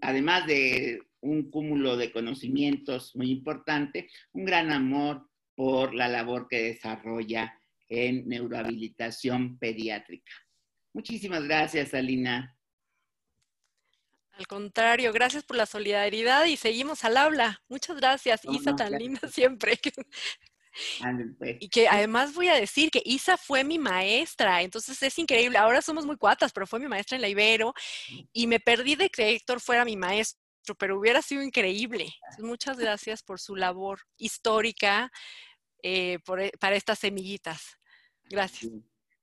además de un cúmulo de conocimientos muy importante, un gran amor por la labor que desarrolla en neurohabilitación pediátrica. Muchísimas gracias, Alina. Al contrario, gracias por la solidaridad y seguimos al habla. Muchas gracias, Isa, tan linda siempre. Y que además voy a decir que Isa fue mi maestra, entonces es increíble, ahora somos muy cuatas, pero fue mi maestra en la Ibero y me perdí de que Héctor fuera mi maestro, pero hubiera sido increíble. Entonces, muchas gracias por su labor histórica para estas semillitas. Gracias.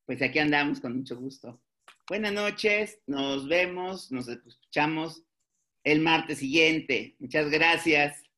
Pues aquí andamos con mucho gusto. Buenas noches, nos vemos, nos escuchamos el martes siguiente. Muchas gracias.